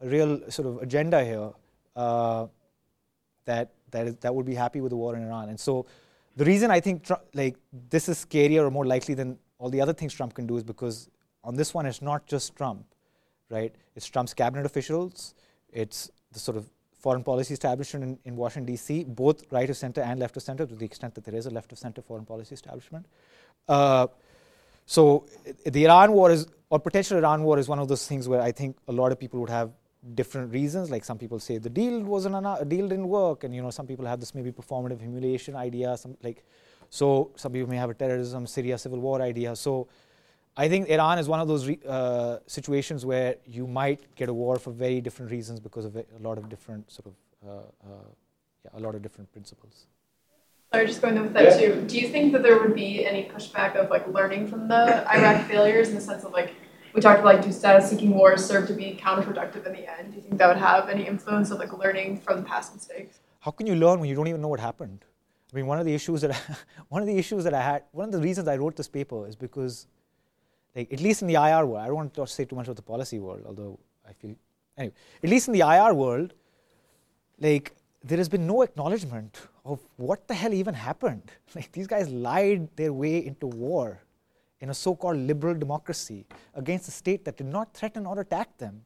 a real sort of agenda here that would be happy with the war in Iran. And so the reason I think this is scarier or more likely than all the other things Trump can do is because on this one it's not just Trump, right? It's Trump's cabinet officials, it's the sort of foreign policy establishment in Washington, D.C., both right of center and left of center, to the extent that there is a left of center foreign policy establishment. So the Iran war is one of those things where I think a lot of people would have different reasons. Like some people say the deal wasn't enough, a deal didn't work, and you know some people have this maybe performative humiliation idea. Some people may have a terrorism, Syria civil war idea. So I think Iran is one of those situations where you might get a war for very different reasons because of a lot of different principles. Sorry, just going with that too. Do you think that there would be any pushback of like learning from the Iraq failures in the sense of like we talked about like do status-seeking wars serve to be counterproductive in the end? Do you think that would have any influence of like learning from past mistakes? How can you learn when you don't even know what happened? I mean, one of the reasons I wrote this paper is because. Like, at least in the IR world, I don't want to say too much about the policy world, although I feel... Anyway, at least in the IR world, like, there has been no acknowledgement of what the hell even happened. Like, these guys lied their way into war in a so-called liberal democracy against a state that did not threaten or attack them.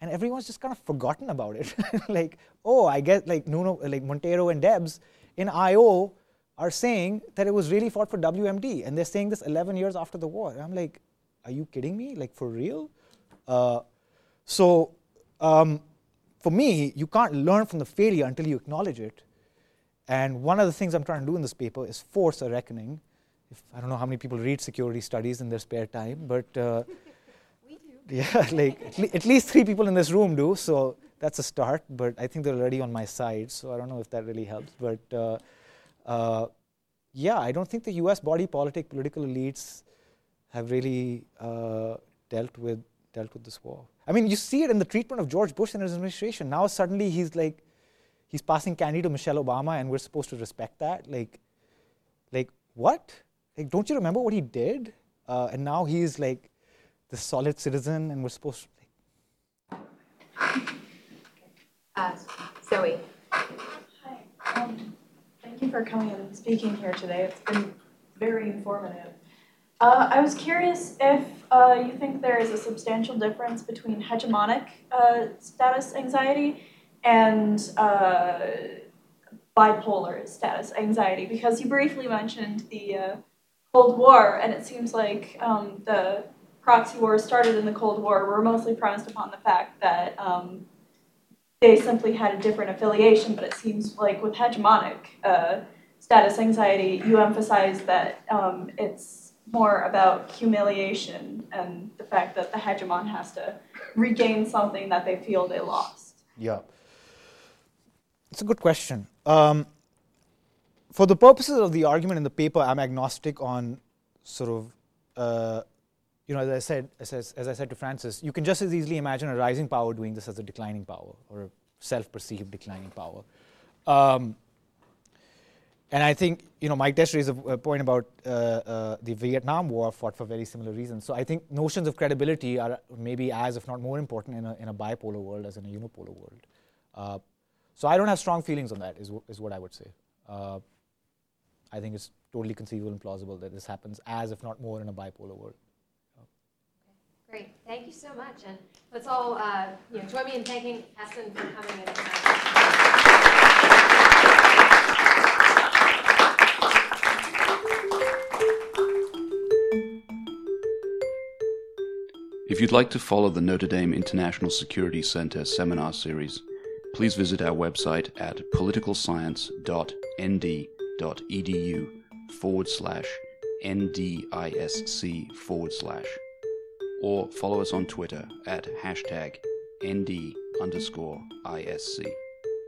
And everyone's just kind of forgotten about it. Like, oh, I guess, like, Nuno, like Montero and Debs in I.O. are saying that it was really fought for WMD, and they're saying this 11 years after the war. And I'm like... Are you kidding me? Like, for real? For me, you can't learn from the failure until you acknowledge it. And one of the things I'm trying to do in this paper is force a reckoning. I don't know how many people read security studies in their spare time, but... we do. Yeah, like, at least 3 people in this room do, so that's a start. But I think they're already on my side, so I don't know if that really helps. But, I don't think the U.S. political elites... have really dealt with this war. I mean, you see it in the treatment of George Bush and his administration. Now suddenly he's passing candy to Michelle Obama, and we're supposed to respect that. Like what? Like, don't you remember what he did? And now he's like the solid citizen, and we're supposed to. Zoe. Hi. Thank you for coming and speaking here today. It's been very informative. I was curious if you think there is a substantial difference between hegemonic status anxiety and bipolar status anxiety, because you briefly mentioned the Cold War, and it seems like the proxy wars started in the Cold War were mostly premised upon the fact that they simply had a different affiliation, but it seems like with hegemonic status anxiety, you emphasize that it's more about humiliation and the fact that the hegemon has to regain something that they feel they lost. Yeah, it's a good question. For the purposes of the argument in the paper, I'm agnostic on sort of, as I said to Francis, you can just as easily imagine a rising power doing this as a declining power or a self-perceived declining power. And I think, you know, Mike Desh raised a point about the Vietnam War fought for very similar reasons. So I think notions of credibility are maybe as, if not more important, in a bipolar world as in a unipolar world. So I don't have strong feelings on that, is what I would say. I think it's totally conceivable and plausible that this happens as, if not more, in a bipolar world. Okay, great. Thank you so much. And let's all join me in thanking Ahsan for coming in. If you'd like to follow the Notre Dame International Security Center seminar series, please visit our website at politicalscience.nd.edu/NDISC/ or follow us on Twitter at #ND_ISC.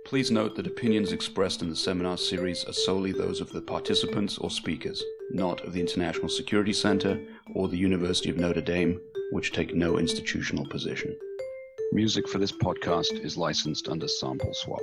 Please note that opinions expressed in the seminar series are solely those of the participants or speakers, not of the International Security Center or the University of Notre Dame, which take no institutional position. Music for this podcast is licensed under Sample Swap.